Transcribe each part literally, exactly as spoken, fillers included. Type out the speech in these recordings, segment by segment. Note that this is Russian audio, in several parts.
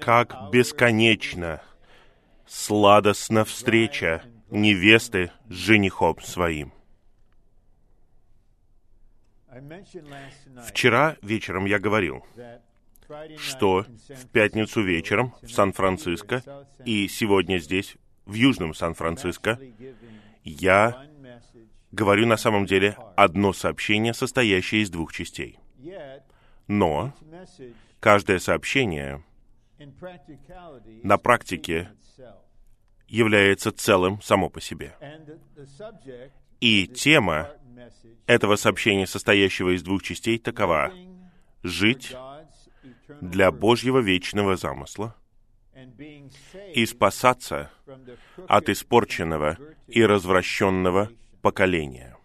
как бесконечно сладостна встреча невесты с женихом своим. Вчера вечером я говорил, что в пятницу вечером в Сан-Франциско и сегодня здесь, в Южном Сан-Франциско, я говорю на самом деле одно сообщение, состоящее из двух частей. Но каждое сообщение на практике является целым само по себе. И тема этого сообщения, состоящего из двух частей, такова: жить для Божьего вечного замысла и спасаться от испорченного и развращенного поколения.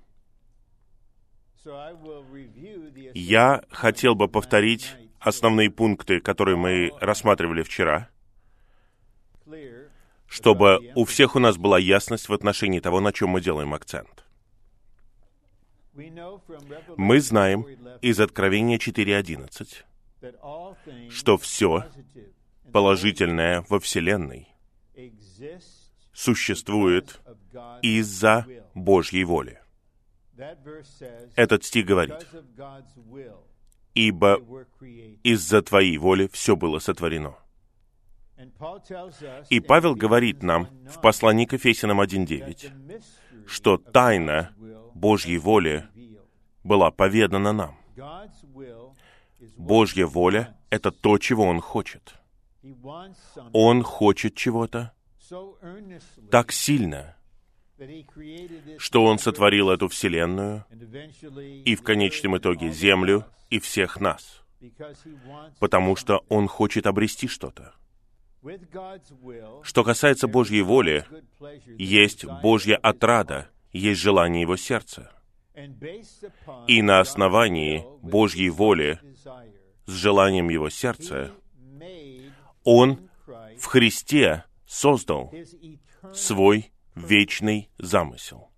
Я хотел бы повторить основные пункты, которые мы рассматривали вчера, чтобы у всех у нас была ясность в отношении того, на чем мы делаем акцент. Мы знаем из Откровения четыре одиннадцать, что все положительное во Вселенной существует из-за Божьей воли. Этот стих говорит: «Ибо из-за Твоей воли все было сотворено». И Павел говорит нам в послании к Ефесянам один девять, что тайна Божьей воли была поведана нам. Божья воля — это то, чего Он хочет. Он хочет чего-то так сильно, что Он сотворил эту Вселенную и в конечном итоге Землю и всех нас, потому что Он хочет обрести что-то. Что касается Божьей воли, есть Божья отрада, есть желание Его сердца. И на основании Божьей воли с желанием Его сердца Он в Христе создал свой вечный замысел.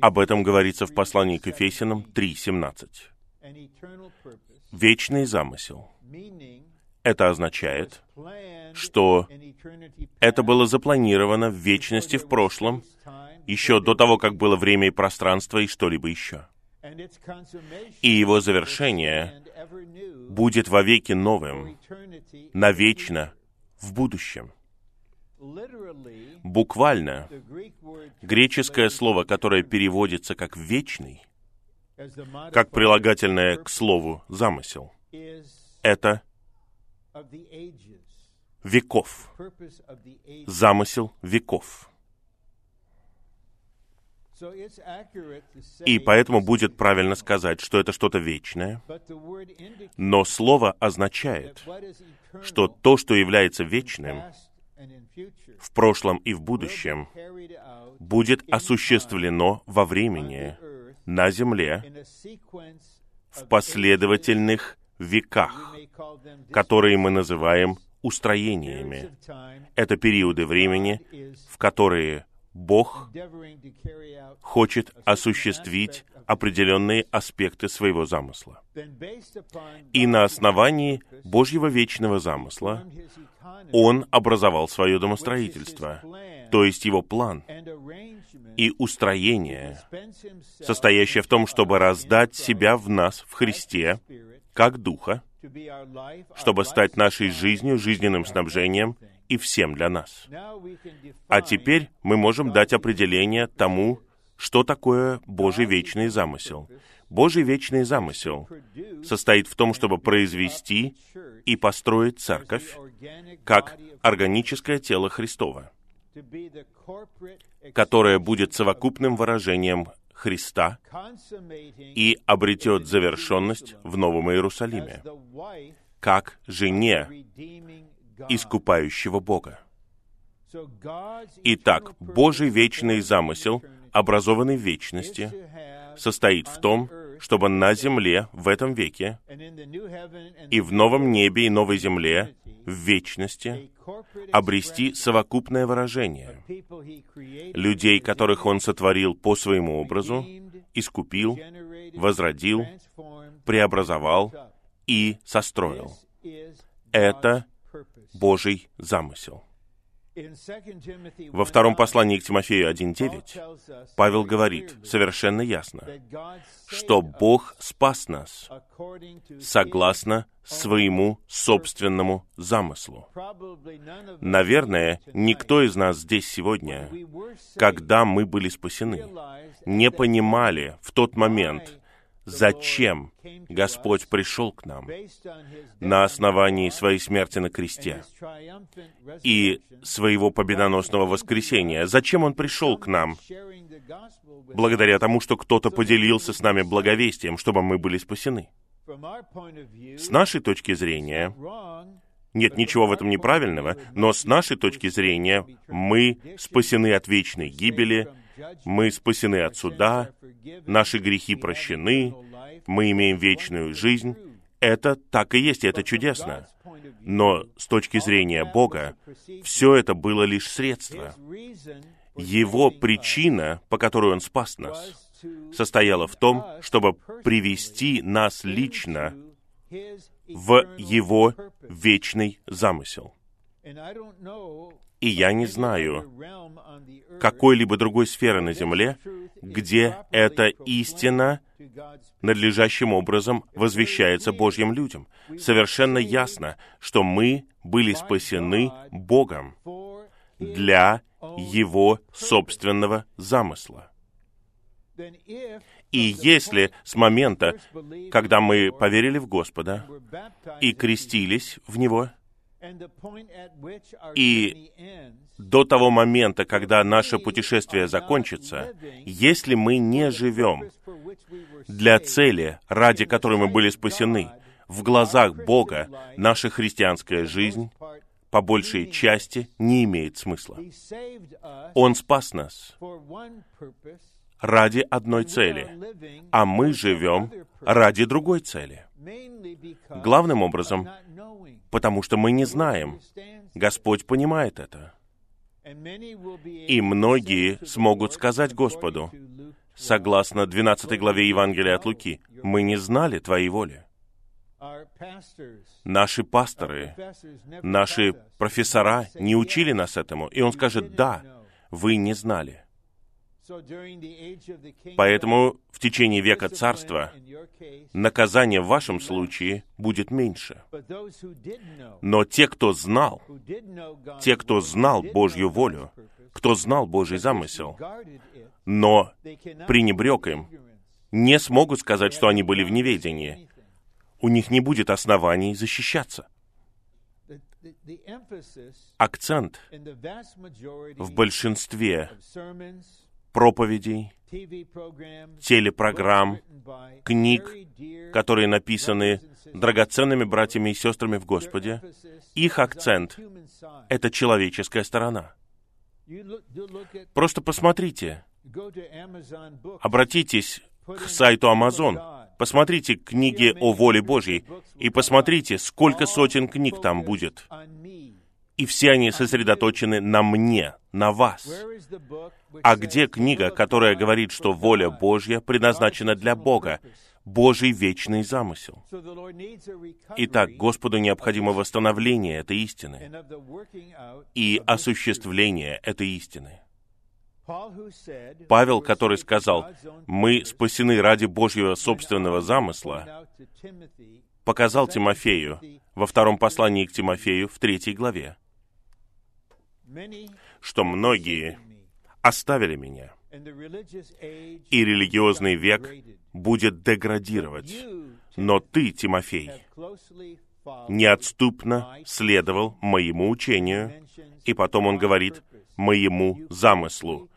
Об этом говорится в послании к Ефесянам три семнадцать. Вечный замысел. Это означает, что это было запланировано в вечности в прошлом, еще до того, как было время и пространство и что-либо еще. И его завершение будет вовеки новым, навечно, в будущем. Буквально, греческое слово, которое переводится как «вечный», как прилагательное к слову «замысел», это веков, замысел веков. И поэтому будет правильно сказать, что это что-то вечное, но слово означает, что то, что является вечным, в прошлом и в будущем, будет осуществлено во времени, на земле, в последовательных веках, которые мы называем устроениями. Это периоды времени, в которые Бог хочет осуществить определенные аспекты своего замысла. И на основании Божьего вечного замысла Он образовал свое домостроительство, то есть Его план и устроение, состоящее в том, чтобы раздать Себя в нас, в Христе, как Духа, чтобы стать нашей жизнью, жизненным снабжением и всем для нас. А теперь мы можем дать определение тому, что такое Божий вечный замысел. Божий вечный замысел состоит в том, чтобы произвести и построить церковь как органическое тело Христова, которое будет совокупным выражением Христа и обретет завершенность в Новом Иерусалиме, как жене искупающего Бога. Итак, Божий вечный замысел, образованный в вечности, состоит в том, чтобы на земле в этом веке и в новом небе и новой земле в вечности обрести совокупное выражение людей, которых Он сотворил по своему образу, искупил, возродил, преобразовал и состроил. это Божий замысел. Во втором послании к Тимофею один девять Павел говорит совершенно ясно, что Бог спас нас согласно своему собственному замыслу. Наверное, никто из нас здесь сегодня, когда мы были спасены, не понимали в тот момент, зачем Господь пришел к нам на основании своей смерти на кресте и своего победоносного воскресения? Зачем Он пришел к нам? Благодаря тому, что кто-то поделился с нами благовестием, чтобы мы были спасены. С нашей точки зрения, нет ничего в этом неправильного, но с нашей точки зрения мы спасены от вечной гибели, мы спасены от суда, наши грехи прощены, мы имеем вечную жизнь. Это так и есть, и это чудесно. Но с точки зрения Бога, все это было лишь средство. Его причина, по которой Он спас нас, состояла в том, чтобы привести нас лично в Его вечный замысел. И я не знаю какой-либо другой сферы на земле, где эта истина надлежащим образом возвещается Божьим людям. Совершенно ясно, что мы были спасены Богом для Его собственного замысла. И если с момента, когда мы поверили в Господа и крестились в Него, и до того момента, когда наше путешествие закончится, если мы не живем для цели, ради которой мы были спасены, в глазах Бога наша христианская жизнь по большей части не имеет смысла. Он спас нас ради одной цели, а мы живем ради другой цели. Главным образом, потому что мы не знаем. Господь понимает это. И многие смогут сказать Господу, согласно двенадцатой главе Евангелия от Луки, «Мы не знали Твоей воли». Наши пасторы, наши профессора не учили нас этому. И Он скажет, «Да, вы не знали». Поэтому в течение века царства наказание в вашем случае будет меньше. Но те, кто знал, те, кто знал Божью волю, кто знал Божий замысел, но пренебрег им, не смогут сказать, что они были в неведении. У них не будет оснований защищаться. Акцент в большинстве проповедей, телепрограмм, книг, которые написаны драгоценными братьями и сестрами в Господе, их акцент — это человеческая сторона. Просто посмотрите, обратитесь к сайту Amazon, посмотрите книги о воле Божьей, и посмотрите, сколько сотен книг там будет. И все они сосредоточены на мне, на вас. А где книга, которая говорит, что воля Божья предназначена для Бога, Божий вечный замысел? Итак, Господу необходимо восстановление этой истины и осуществление этой истины. Павел, который сказал, «Мы спасены ради Божьего собственного замысла», показал Тимофею во втором послании к Тимофею в третьей главе, что многие оставили меня, и религиозный век будет деградировать. Но ты, Тимофей, неотступно следовал моему учению, и потом он говорит, моему замыслу.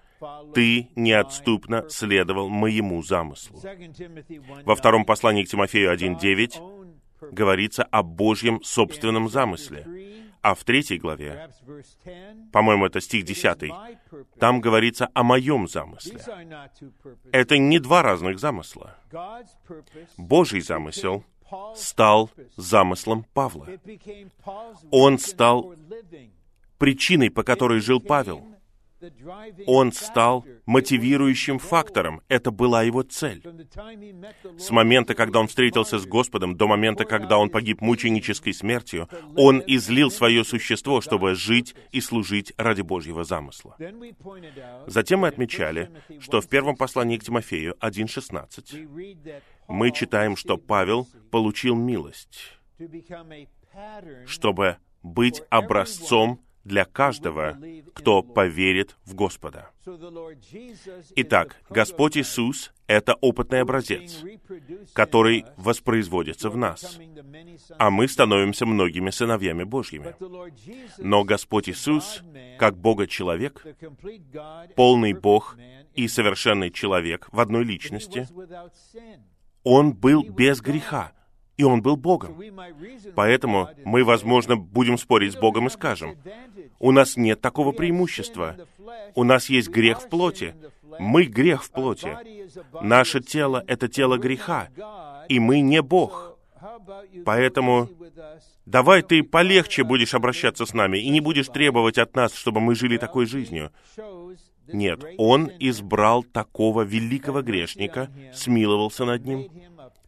Ты неотступно следовал моему замыслу. Во втором послании к Тимофею один девять говорится о Божьем собственном замысле. А в третьей главе, по-моему, это стих десятый, там говорится о моем замысле. Это не два разных замысла. Божий замысел стал замыслом Павла. Он стал причиной, по которой жил Павел. Он стал мотивирующим фактором. Это была его цель. С момента, когда он встретился с Господом, до момента, когда он погиб мученической смертью, он излил свое существо, чтобы жить и служить ради Божьего замысла. Затем мы отмечали, что в первом послании к Тимофею один шестнадцать мы читаем, что Павел получил милость, чтобы быть образцом для каждого, кто поверит в Господа. Итак, Господь Иисус — это опытный образец, который воспроизводится в нас, а мы становимся многими сыновьями Божьими. Но Господь Иисус, как Бога-человек, полный Бог и совершенный человек в одной личности, Он был без греха, и Он был Богом. Поэтому мы, возможно, будем спорить с Богом и скажем, у нас нет такого преимущества. У нас есть грех в плоти. Мы грех в плоти. Наше тело — это тело греха, и мы не Бог. Поэтому давай ты полегче будешь обращаться с нами и не будешь требовать от нас, чтобы мы жили такой жизнью. Нет, Он избрал такого великого грешника, смиловался над ним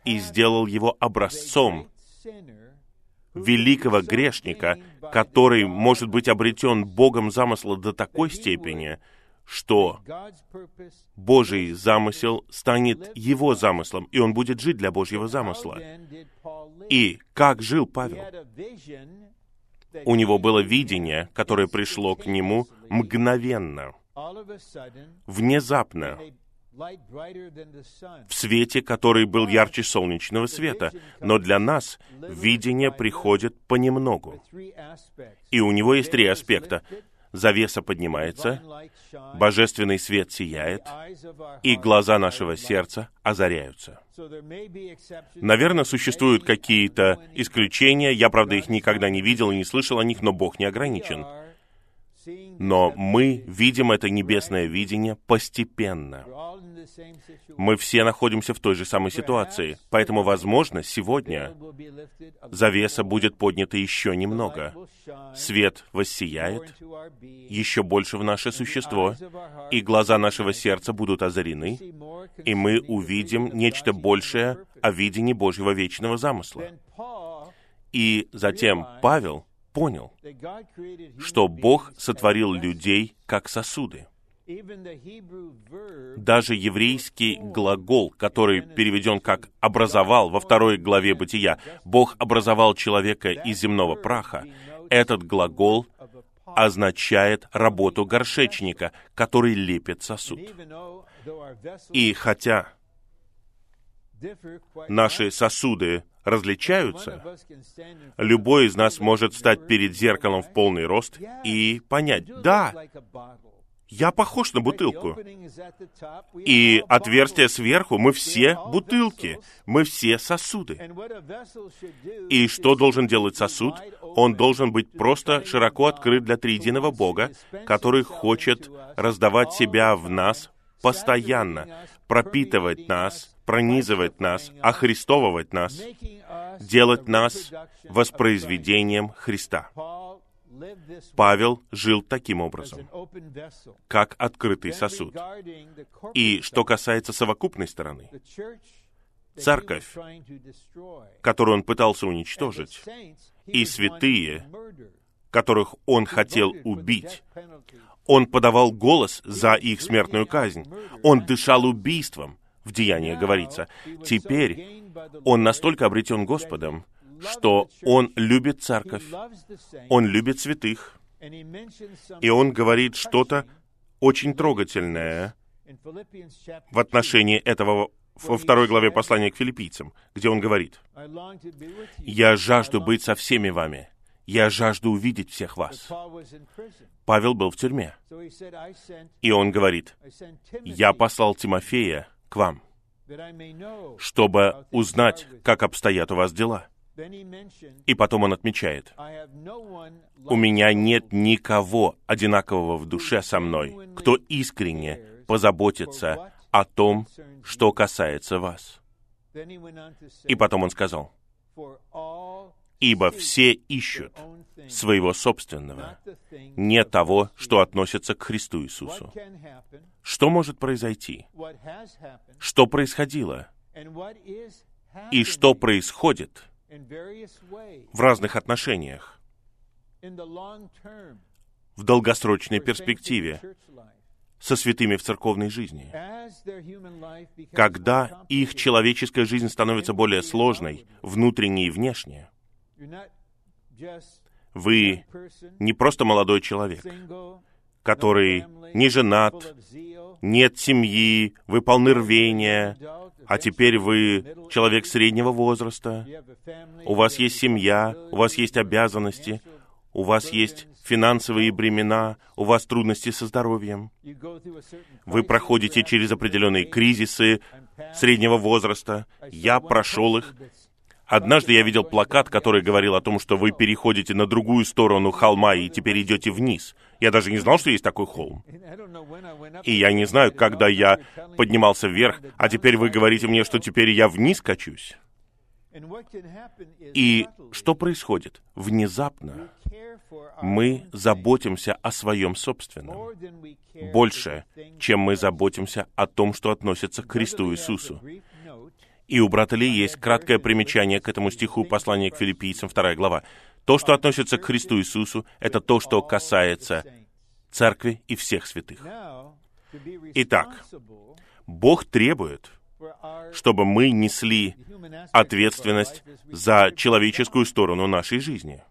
и сделал его образцом великого грешника, который может быть обретен Богом замысла до такой степени, что Божий замысел станет его замыслом, и он будет жить для Божьего замысла. И как жил Павел? У него было видение, которое пришло к нему мгновенно, внезапно, в свете, который был ярче солнечного света. Но для нас видение приходит понемногу. И у него есть три аспекта. Завеса поднимается, божественный свет сияет, и глаза нашего сердца озаряются. Наверное, существуют какие-то исключения. Я, правда, их никогда не видел и не слышал о них, но Бог не ограничен. Но мы видим это небесное видение постепенно. Мы все находимся в той же самой ситуации, поэтому, возможно, сегодня завеса будет поднята еще немного. Свет воссияет еще больше в наше существо, и глаза нашего сердца будут озарены, и мы увидим нечто большее о видении Божьего вечного замысла. И затем Павел понял, что Бог сотворил людей как сосуды. Даже еврейский глагол, который переведен как «образовал» во второй главе Бытия, «Бог образовал человека из земного праха», этот глагол означает работу горшечника, который лепит сосуд. И хотя наши сосуды различаются, любой из нас может встать перед зеркалом в полный рост и понять, да, я похож на бутылку. И отверстие сверху, мы все бутылки, мы все сосуды. И что должен делать сосуд? Он должен быть просто широко открыт для триединого Бога, который хочет раздавать себя в нас постоянно, пропитывать нас, пронизывать нас, охристовывать нас, делать нас воспроизведением Христа. Павел жил таким образом, как открытый сосуд. И что касается совокупной стороны, церковь, которую он пытался уничтожить, и святые, которых он хотел убить, он подавал голос за их смертную казнь. Он дышал убийством, в Деяниях говорится. Теперь он настолько обретен Господом, что он любит церковь, он любит святых, и он говорит что-то очень трогательное в отношении этого во второй главе послания к филиппийцам, где он говорит: «Я жажду быть со всеми вами. Я жажду увидеть всех вас». Павел был в тюрьме. И он говорит: «Я послал Тимофея к вам, чтобы узнать, как обстоят у вас дела». И потом он отмечает: «У меня нет никого одинакового в душе со мной, кто искренне позаботится о том, что касается вас». И потом он сказал: «Ибо все ищут своего собственного, не того, что относится к Христу Иисусу. Что может произойти? Что происходило? И что происходит в разных отношениях в долгосрочной перспективе со святыми в церковной жизни? Когда их человеческая жизнь становится более сложной, внутренне и внешне, вы не просто молодой человек, который не женат, нет семьи, вы полны рвения, а теперь вы человек среднего возраста, у вас есть семья, у вас есть обязанности, у вас есть финансовые бремена, у вас трудности со здоровьем. Вы проходите через определенные кризисы среднего возраста. Я прошел их. Однажды я видел плакат, который говорил о том, что вы переходите на другую сторону холма и теперь идете вниз. Я даже не знал, что есть такой холм. И я не знаю, когда я поднимался вверх, а теперь вы говорите мне, что теперь я вниз качусь. И что происходит? Внезапно мы заботимся о своем собственном больше, чем мы заботимся о том, что относится к Христу Иисусу. И у брата Ли есть краткое примечание к этому стиху послания к Филиппийцам, вторая глава. То, что относится к Христу Иисусу, это то, что касается церкви и всех святых. Итак, Бог требует, чтобы мы несли ответственность за человеческую сторону нашей жизни.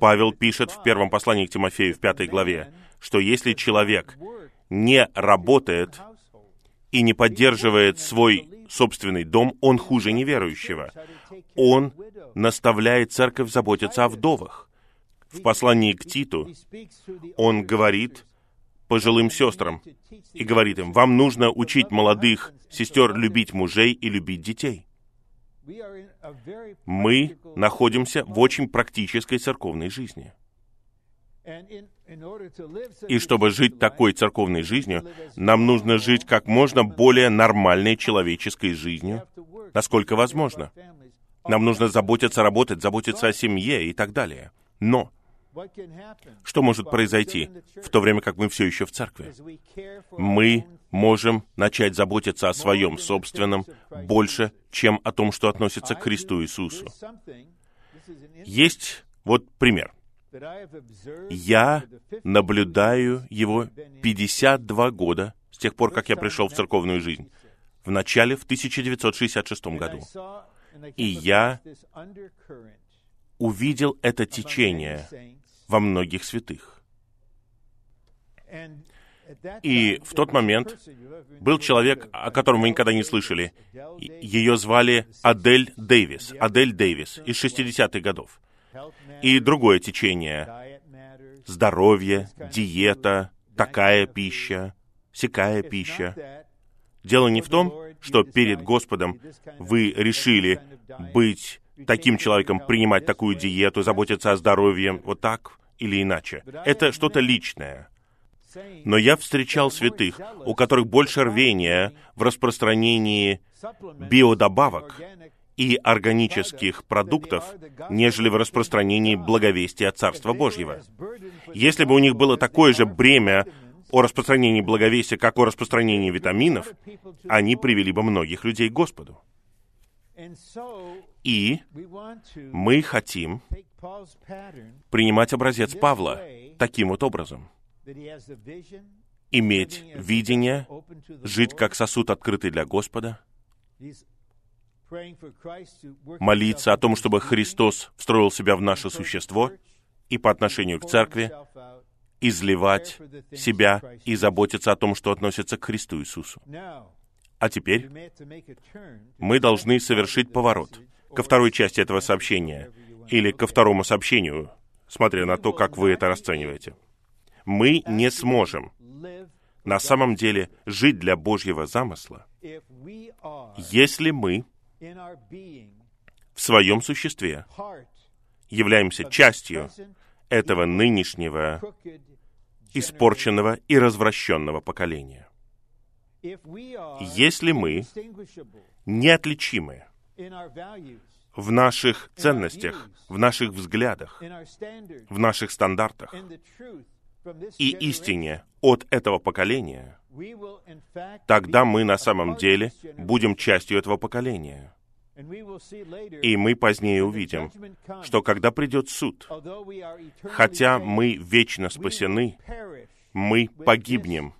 Павел пишет в первом послании к Тимофею в пятой главе, что если человек не работает и не поддерживает свой собственный дом, он хуже неверующего. Он наставляет церковь заботиться о вдовах. В послании к Титу он говорит пожилым сестрам и говорит им: «Вам нужно учить молодых сестер любить мужей и любить детей». Мы находимся в очень практической церковной жизни. И чтобы жить такой церковной жизнью, нам нужно жить как можно более нормальной человеческой жизнью, насколько возможно. Нам нужно заботиться, работать, заботиться о семье и так далее. Но что может произойти в то время, как мы все еще в церкви? Мы можем начать заботиться о своем собственном больше, чем о том, что относится к Христу Иисусу. Есть вот пример. Я наблюдаю его пятьдесят два года, с тех пор, как я пришел в церковную жизнь, в начале, в тысяча девятьсот шестьдесят шестом году. И я увидел это течение во многих святых. И в тот момент был человек, о котором вы никогда не слышали. Ее звали Адель Дэвис, Адель Дэвис из шестидесятых годов. И другое течение — здоровье, диета, такая пища, сякая пища. Дело не в том, что перед Господом вы решили быть таким человеком, принимать такую диету, заботиться о здоровье, вот так или иначе. Это что-то личное. Но я встречал святых, у которых больше рвения в распространении биодобавок и органических продуктов, нежели в распространении благовестия Царства Божьего. Если бы у них было такое же бремя о распространении благовестия, как о распространении витаминов, они привели бы многих людей к Господу. И мы хотим принимать образец Павла таким вот образом. Иметь видение, жить как сосуд, открытый для Господа, молиться о том, чтобы Христос встроил себя в наше существо и по отношению к церкви изливать себя и заботиться о том, что относится к Христу Иисусу. А теперь мы должны совершить поворот ко второй части этого сообщения или ко второму сообщению, смотря на то, как вы это расцениваете. Мы не сможем на самом деле жить для Божьего замысла, если мы в своем существе являемся частью этого нынешнего испорченного и развращенного поколения. Если мы неотличимы в наших ценностях, в наших взглядах, в наших стандартах и истине от этого поколения, тогда мы на самом деле будем частью этого поколения. И мы позднее увидим, что когда придет суд, хотя мы вечно спасены, мы погибнем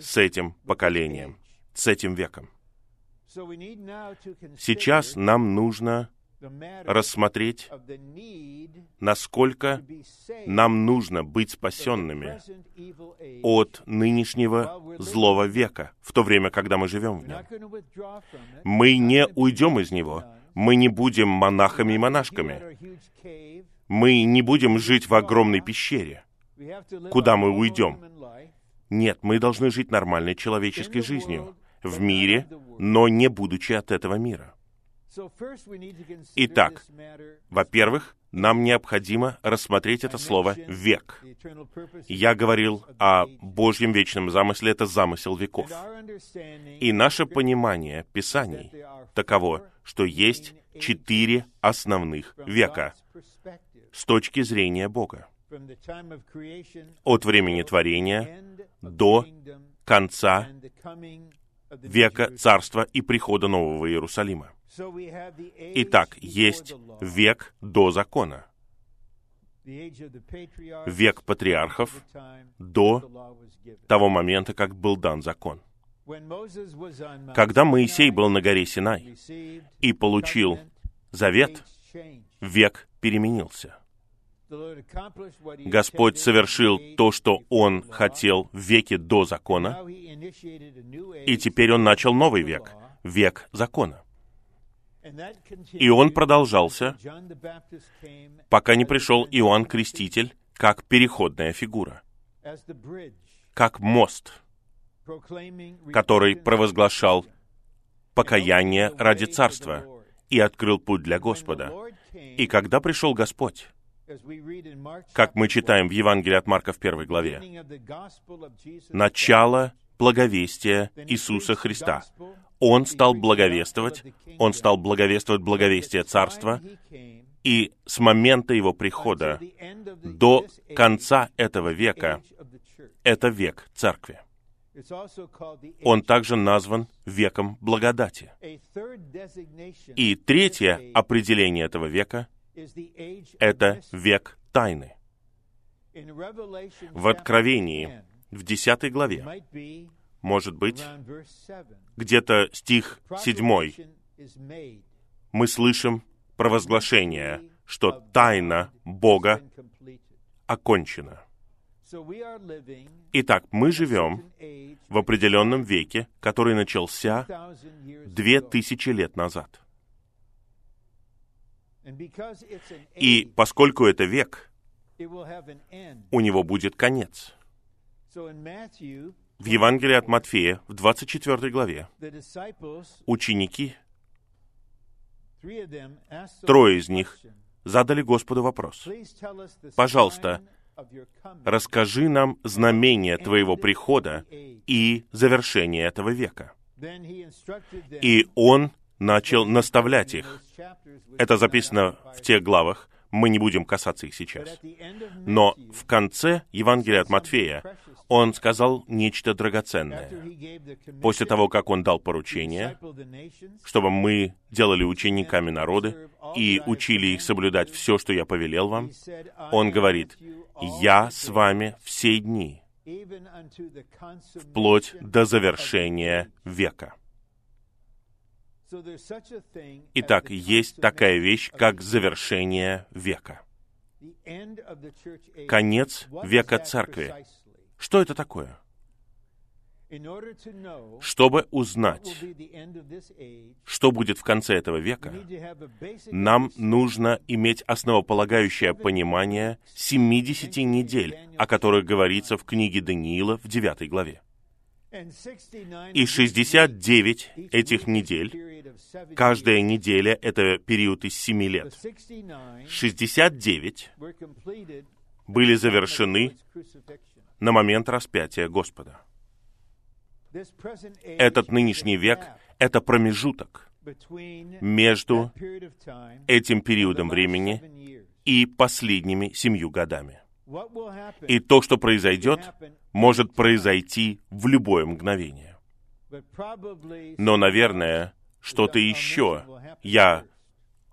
с этим поколением, с этим веком. Сейчас нам нужно рассмотреть, насколько нам нужно быть спасенными от нынешнего злого века, в то время, когда мы живем в нем. Мы не уйдем из него, мы не будем монахами и монашками, мы не будем жить в огромной пещере, куда мы уйдем. Нет, мы должны жить нормальной человеческой жизнью, в мире, но не будучи от этого мира. Итак, во-первых, нам необходимо рассмотреть это слово «век». Я говорил о Божьем вечном замысле, это замысел веков. И наше понимание Писаний таково, что есть четыре основных века с точки зрения Бога. От времени творения до конца века царства и прихода Нового Иерусалима. Итак, есть век до закона, век патриархов до того момента, как был дан закон. Когда Моисей был на горе Синай и получил завет, век переменился. Господь совершил то, что Он хотел в веке до закона, и теперь Он начал новый век, век закона. И он продолжался, пока не пришел Иоанн Креститель, как переходная фигура, как мост, который провозглашал покаяние ради Царства и открыл путь для Господа. И когда пришел Господь, как мы читаем в Евангелии от Марка в первой главе, начало благовестия Иисуса Христа. Он стал благовествовать, Он стал благовествовать благовестие Царства, и с момента Его прихода до конца этого века — это век Церкви. Он также назван веком благодати. И третье определение этого века — это век тайны. В Откровении, в десятой главе, может быть, где-то стих седьмой, мы слышим провозглашение, что тайна Бога окончена. Итак, мы живем в определенном веке, который начался две тысячи лет назад. И поскольку это век, у него будет конец. В Евангелии от Матфея, в двадцать четвёртой главе, ученики, трое из них, задали Господу вопрос. «Пожалуйста, расскажи нам знамение Твоего прихода и завершения этого века». И Он начал наставлять их. Это записано в тех главах. Мы не будем касаться их сейчас. Но в конце Евангелия от Матфея он сказал нечто драгоценное. После того, как он дал поручение, чтобы мы делали учениками народы и учили их соблюдать все, что я повелел вам, он говорит: «Я с вами все дни, вплоть до завершения века». Итак, есть такая вещь, как завершение века. Конец века Церкви. Что это такое? Чтобы узнать, что будет в конце этого века, нам нужно иметь основополагающее понимание семидесяти недель, о которых говорится в книге Даниила в девятой главе. И шестьдесят девять этих недель, каждая неделя — это период из семи лет. шестьдесят девять были завершены на момент распятия Господа. Этот нынешний век — это промежуток между этим периодом времени и последними семью годами. И то, что произойдет, может произойти в любое мгновение. Но, наверное, что-то еще, я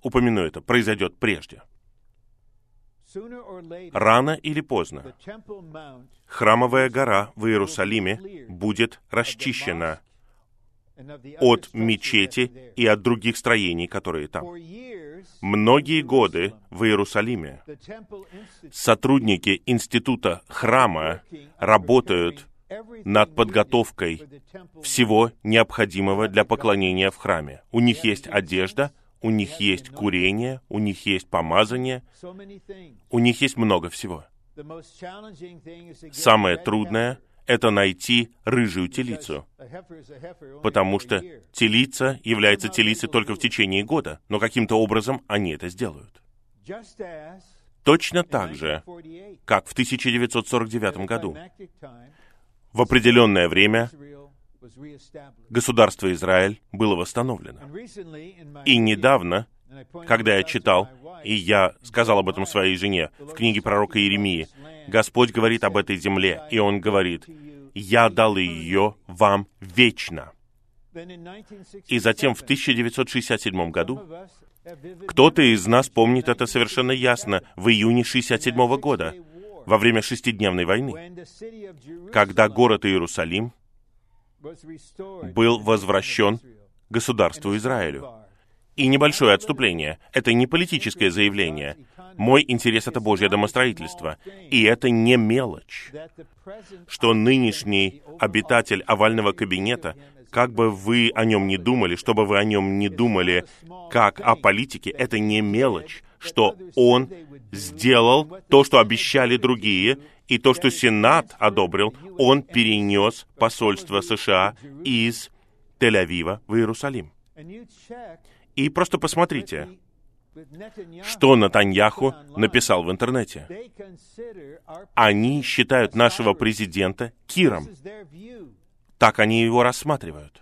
упомяну это, произойдет прежде. Рано или поздно храмовая гора в Иерусалиме будет расчищена от мечети и от других строений, которые там. Многие годы в Иерусалиме сотрудники института храма работают над подготовкой всего необходимого для поклонения в храме. У них есть одежда, у них есть курение, у них есть помазание, у них есть много всего. Самое трудное — это найти рыжую телицу, потому что телица является телицей только в течение года, но каким-то образом они это сделают. Точно так же, как в тысяча девятьсот сорок девятом году, в определенное время государство Израиль было восстановлено. И недавно, когда я читал, и я сказал об этом своей жене в книге пророка Иеремии, Господь говорит об этой земле, и Он говорит: «Я дал ее вам вечно». И затем в тысяча девятьсот шестьдесят седьмом году, кто-то из нас помнит это совершенно ясно, в июне шестьдесят седьмого года, во время шестидневной войны, когда город Иерусалим был возвращен государству Израилю. И небольшое отступление. Это не политическое заявление. Мой интерес — это Божье домостроительство. И это не мелочь, что нынешний обитатель овального кабинета, как бы вы о нем ни думали, чтобы вы о нем не думали как о политике, это не мелочь, что он сделал то, что обещали другие, и то, что Сенат одобрил, он перенес посольство США из Тель-Авива в Иерусалим. И просто посмотрите, что Натаньяху написал в интернете. Они считают нашего президента Киром. Так они его рассматривают.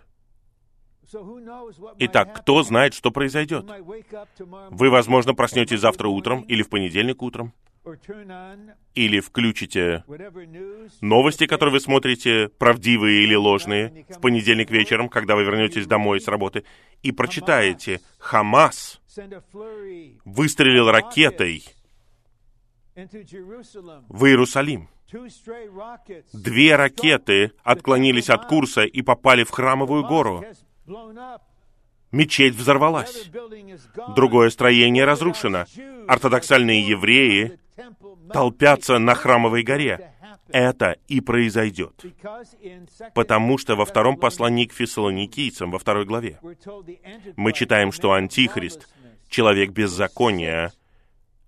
Итак, кто знает, что произойдет? Вы, возможно, проснетесь завтра утром или в понедельник утром, или включите новости, которые вы смотрите, правдивые или ложные, в понедельник вечером, когда вы вернетесь домой с работы, и прочитаете: «Хамас выстрелил ракетой в Иерусалим». Две ракеты отклонились от курса и попали в храмовую гору. Мечеть взорвалась. Другое строение разрушено. Ортодоксальные евреи толпятся на храмовой горе. Это и произойдет. Потому что во втором послании к Фессалоникийцам, во второй главе, мы читаем, что Антихрист, человек беззакония,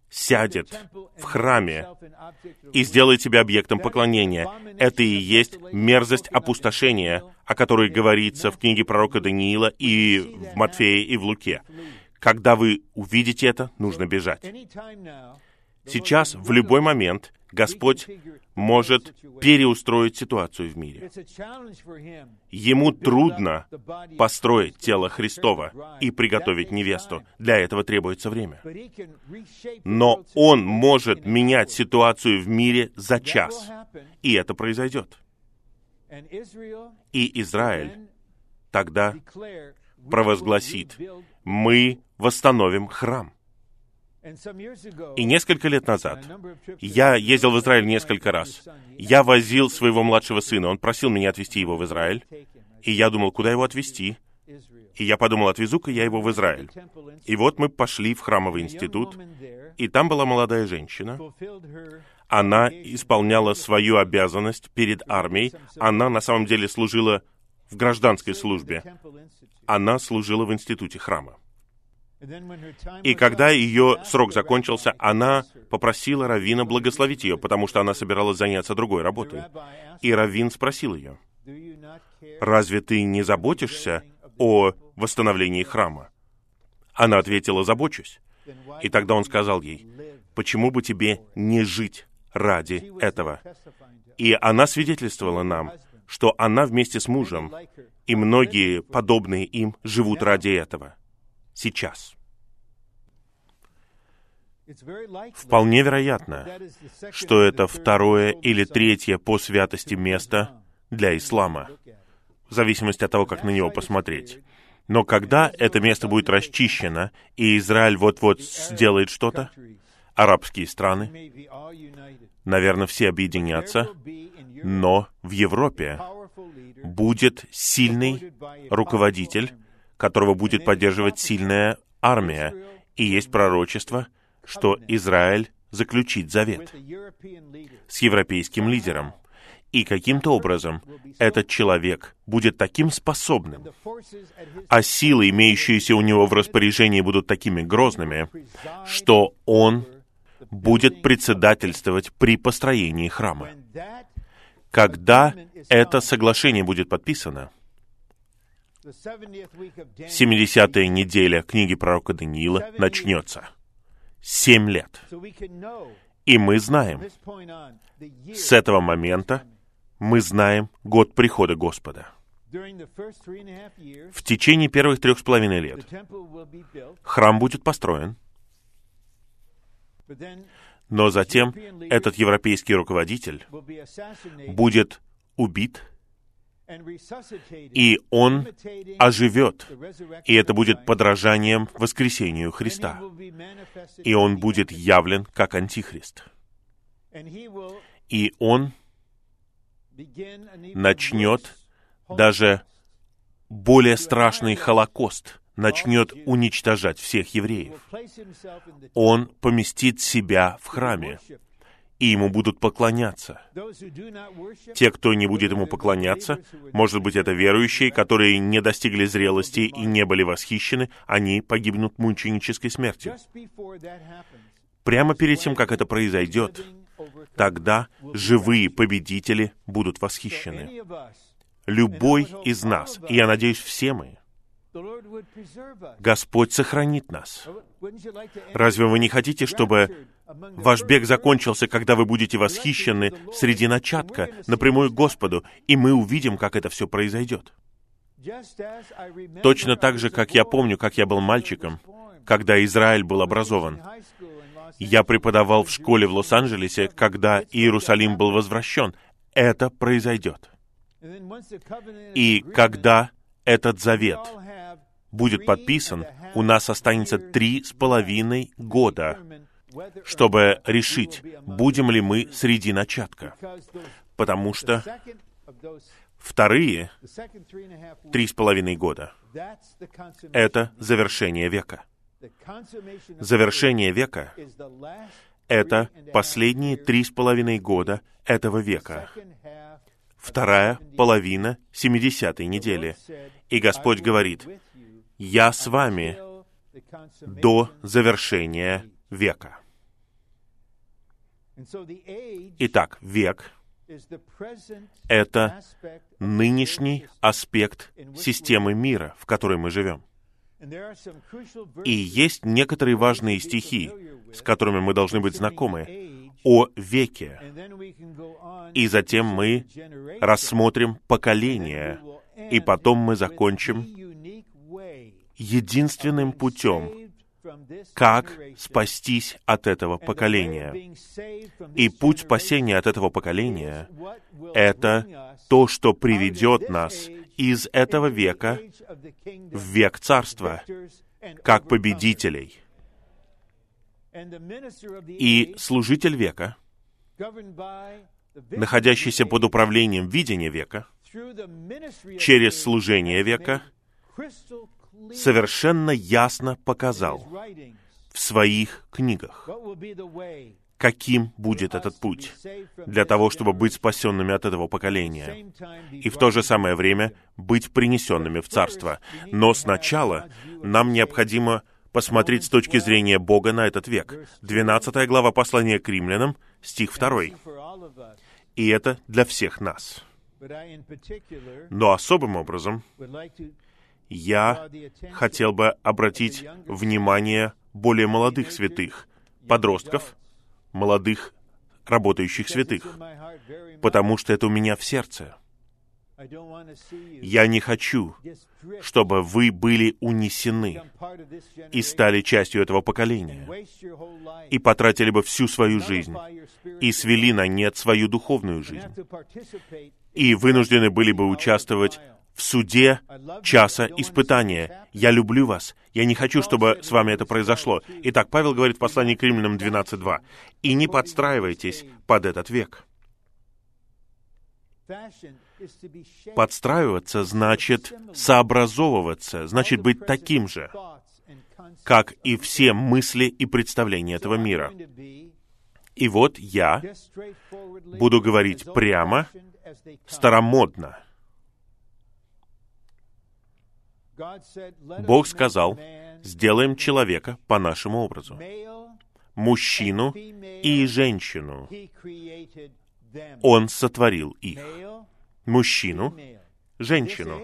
сядет в храме и сделает себя объектом поклонения. Это и есть мерзость опустошения, о которой говорится в книге пророка Даниила и в Матфее и в Луке. Когда вы увидите это, нужно бежать. Сейчас, в любой момент, Господь может переустроить ситуацию в мире. Ему трудно построить тело Христова и приготовить невесту. Для этого требуется время. Но Он может менять ситуацию в мире за час. И это произойдет. И Израиль тогда провозгласит: «Мы восстановим храм». И несколько лет назад я ездил в Израиль несколько раз. Я возил своего младшего сына. Он просил меня отвезти его в Израиль. И я думал, куда его отвезти? И я подумал, отвезу-ка я его в Израиль. И вот мы пошли в храмовый институт, и там была молодая женщина. Она исполняла свою обязанность перед армией. Она на самом деле служила в гражданской службе. Она служила в институте храма. И когда ее срок закончился, она попросила раввина благословить ее, потому что она собиралась заняться другой работой. И раввин спросил ее: «Разве ты не заботишься о восстановлении храма?» Она ответила: «Забочусь». И тогда он сказал ей: «Почему бы тебе не жить ради этого?» И она свидетельствовала нам, что она вместе с мужем И многие, подобные им, живут ради этого. Сейчас. Вполне вероятно, что это второе или третье по святости место для ислама, в зависимости от того, как на него посмотреть. Но когда это место будет расчищено, и Израиль вот-вот сделает что-то, арабские страны, наверное, все объединятся, но в Европе будет сильный руководитель, которого будет поддерживать сильная армия, и есть пророчество, что Израиль заключит завет с европейским лидером. И каким-то образом этот человек будет таким способным, а силы, имеющиеся у него в распоряжении, будут такими грозными, что он будет председательствовать при построении храма. Когда это соглашение будет подписано, семидесятая неделя книги пророка Даниила начнется. Семь лет. И мы знаем, с этого момента мы знаем год прихода Господа. В течение первых трех с половиной лет храм будет построен, но затем этот европейский руководитель будет убит, и он оживет, и это будет подражанием воскресению Христа, и он будет явлен как Антихрист. И он начнет даже более страшный Холокост, начнет уничтожать всех евреев. Он поместит себя в храме, и ему будут поклоняться. Те, кто не будет ему поклоняться, может быть, это верующие, которые не достигли зрелости и не были восхищены, они погибнут мученической смертью. Прямо перед тем, как это произойдет, тогда живые победители будут восхищены. Любой из нас, и я надеюсь, все мы, Господь сохранит нас. Разве вы не хотите, чтобы ваш бег закончился, когда вы будете восхищены среди начатка, напрямую к Господу, и мы увидим, как это все произойдет? Точно так же, как я помню, как я был мальчиком, когда Израиль был образован. Я преподавал в школе в Лос-Анджелесе, когда Иерусалим был возвращен. Это произойдет. И когда этот завет будет подписан, у нас останется три с половиной года, чтобы решить, будем ли мы среди начатка. Потому что вторые три с половиной года — это завершение века. Завершение века — это последние три с половиной года этого века. Вторая половина семидесятой недели. И Господь говорит: «Я с вами до завершения века». Итак, век — это нынешний аспект системы мира, в которой мы живем. И есть некоторые важные стихи, с которыми мы должны быть знакомы, о веке. И затем мы рассмотрим поколение, и потом мы закончим единственным путем, как спастись от этого поколения. И путь спасения от этого поколения — это то, что приведет нас из этого века в век Царства, как победителей. И служитель века, находящийся под управлением видения века, через служение века, совершенно ясно показал в своих книгах, каким будет этот путь для того, чтобы быть спасенными от этого поколения, и в то же самое время быть принесенными в Царство. Но сначала нам необходимо посмотреть с точки зрения Бога на этот век. двенадцатая глава послания к Римлянам, стих второй. И это для всех нас. Но особым образом я хотел бы обратить внимание более молодых святых, подростков, молодых работающих святых, потому что это у меня в сердце. Я не хочу, чтобы вы были унесены и стали частью этого поколения, и потратили бы всю свою жизнь, и свели на нет свою духовную жизнь, и вынуждены были бы участвовать в суде часа испытания. Я люблю вас. Я не хочу, чтобы с вами это произошло. Итак, Павел говорит в послании к Римлянам двенадцать два. «И не подстраивайтесь под этот век». Подстраиваться значит сообразовываться, значит быть таким же, как и все мысли и представления этого мира. И вот я буду говорить прямо, старомодно. Бог сказал, сделаем человека по нашему образу. Мужчину и женщину. Он сотворил их. Мужчину, женщину.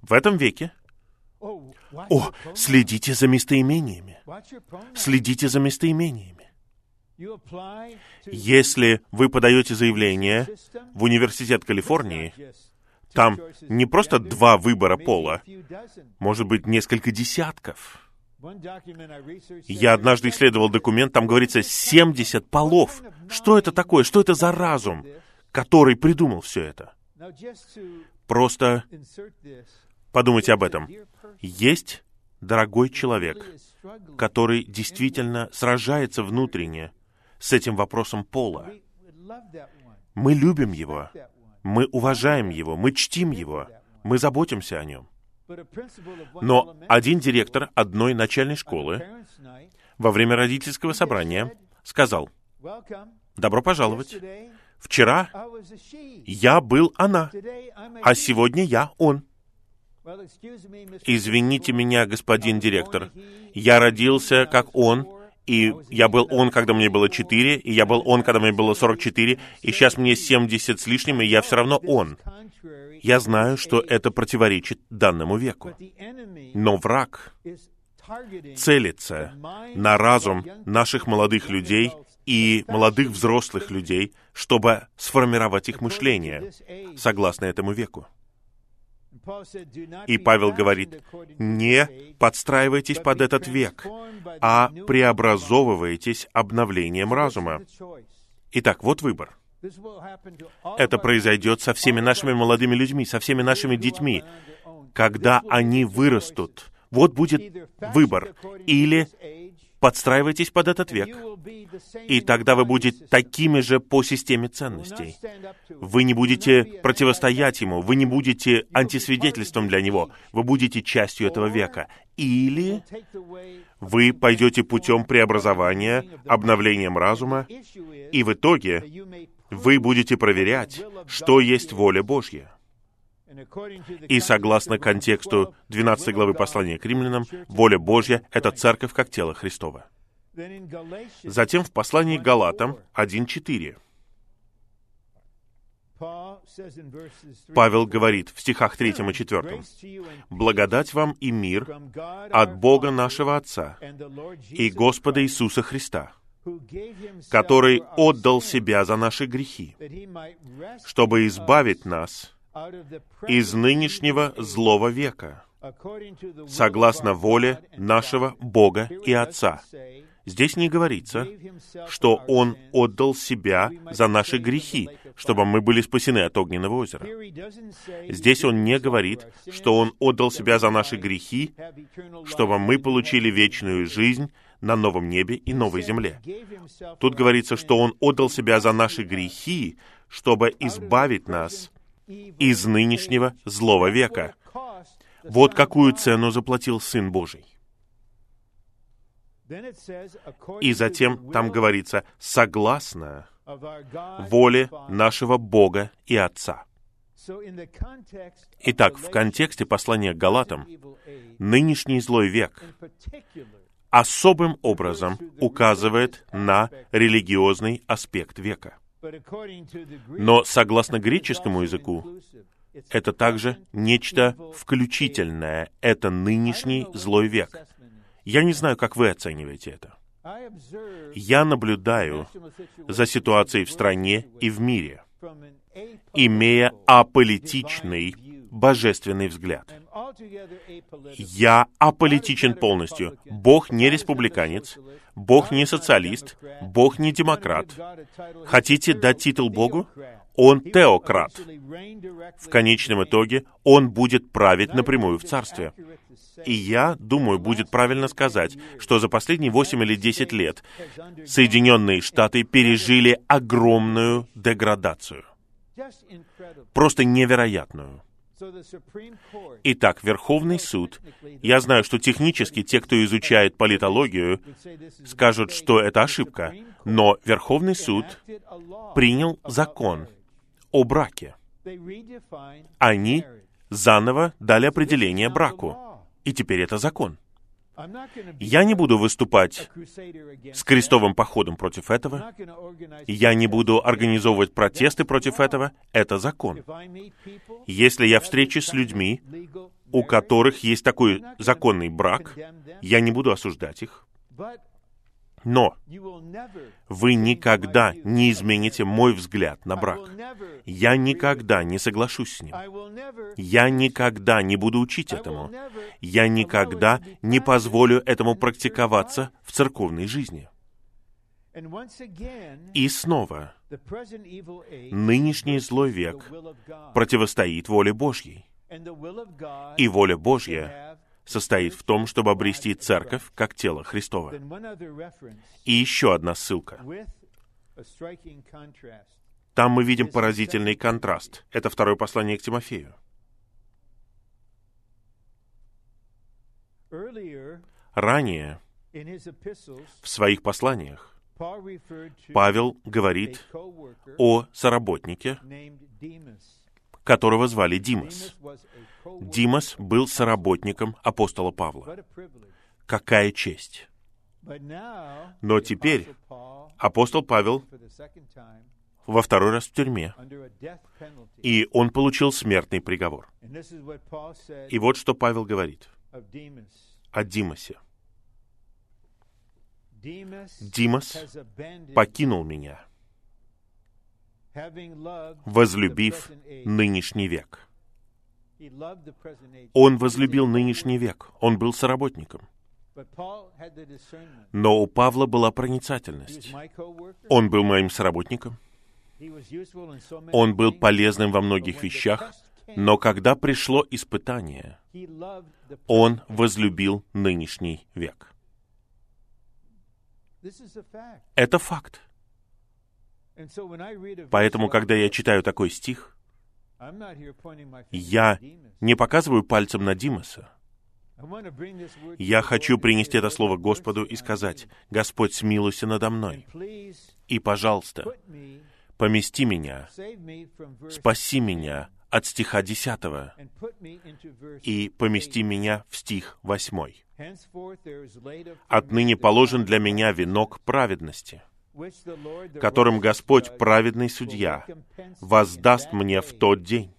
В этом веке... О, следите за местоимениями. Следите за местоимениями. Если вы подаете заявление в университет Калифорнии, там не просто два выбора пола, может быть, несколько десятков. Я однажды исследовал документ, там говорится семьдесят полов. Что это такое? Что это за разум, который придумал все это? Просто подумайте об этом. Есть дорогой человек, который действительно сражается внутренне с этим вопросом пола. Мы любим его, мы уважаем его, мы чтим его, мы заботимся о нем. Но один директор одной начальной школы во время родительского собрания сказал: «Добро пожаловать. Вчера я был она, а сегодня я он». Извините меня, господин директор, я родился как он, и я был он, когда мне было четыре, и я был он, когда мне было сорок четыре, и сейчас мне семьдесят с лишним, и я все равно он. Я знаю, что это противоречит данному веку. Но враг целится на разум наших молодых людей и молодых взрослых людей, чтобы сформировать их мышление, согласно этому веку. И Павел говорит, не подстраивайтесь под этот век, а преобразовывайтесь обновлением разума. Итак, вот выбор. Это произойдет со всеми нашими молодыми людьми, со всеми нашими детьми, когда они вырастут. Вот будет выбор. Или подстраивайтесь под этот век, и тогда вы будете такими же по системе ценностей. Вы не будете противостоять ему, вы не будете антисвидетельством для него, вы будете частью этого века. Или вы пойдете путем преобразования, обновлением разума, и в итоге вы будете проверять, что есть воля Божья. И согласно контексту двенадцатой главы послания к Римлянам, воля Божья — это Церковь как тело Христова. Затем в послании к Галатам один четыре Павел говорит в стихах три и четыре: «Благодать вам и мир от Бога нашего Отца и Господа Иисуса Христа, который отдал Себя за наши грехи, чтобы избавить нас из нынешнего злого века, согласно воле нашего Бога и Отца». Здесь не говорится, что Он отдал Себя за наши грехи, чтобы мы были спасены от огненного озера. Здесь Он не говорит, что Он отдал Себя за наши грехи, чтобы мы получили вечную жизнь на новом небе и новой земле. Тут говорится, что Он отдал Себя за наши грехи, чтобы избавить нас из нынешнего злого века. Вот какую цену заплатил Сын Божий. И затем там говорится, согласно воле нашего Бога и Отца. Итак, в контексте послания к Галатам, нынешний злой век особым образом указывает на религиозный аспект века. Но, согласно греческому языку, это также нечто включительное. Это нынешний злой век. Я не знаю, как вы оцениваете это. Я наблюдаю за ситуацией в стране и в мире имея аполитичный божественный взгляд. Я аполитичен полностью. Бог не республиканец, Бог не социалист, Бог не демократ. Хотите дать титул Богу? Он теократ. В конечном итоге он будет править напрямую в царстве. И я думаю, будет правильно сказать, что за последние восемь или десять лет Соединенные Штаты пережили огромную деградацию. Просто невероятную. Итак, Верховный суд. Я знаю, что технически те, кто изучает политологию, скажут, что это ошибка, но Верховный суд принял закон о браке. Они заново дали определение браку, и теперь это закон. Я не буду выступать с крестовым походом против этого. Я не буду организовывать протесты против этого. Это закон. Если я встречусь с людьми, у которых есть такой законный брак, я не буду осуждать их. Но вы никогда не измените мой взгляд на брак. Я никогда не соглашусь с ним. Я никогда не буду учить этому. Я никогда не позволю этому практиковаться в церковной жизни. И снова, нынешний злой век противостоит воле Божьей. И воля Божья состоит в том, чтобы обрести церковь как тело Христово. И еще одна ссылка. Там мы видим поразительный контраст. Это второе послание к Тимофею. Ранее, в своих посланиях, Павел говорит о соработнике, которого звали Димас. Димас был соработником апостола Павла. Какая честь! Но теперь апостол Павел во второй раз в тюрьме, и он получил смертный приговор. И вот что Павел говорит о Димасе. «Димас покинул меня, возлюбив нынешний век». Он возлюбил нынешний век. Он был соработником. Но у Павла была проницательность. Он был моим соработником. Он был полезным во многих вещах. Но когда пришло испытание, он возлюбил нынешний век. Это факт. Поэтому, когда я читаю такой стих, я не показываю пальцем на Димаса. Я хочу принести это слово Господу и сказать: «Господь, смилуйся надо мной, и, пожалуйста, помести меня, спаси меня от стиха десятого и помести меня в стих восьмой. Отныне положен для меня венок праведности, которым Господь, праведный судья, воздаст мне в тот день,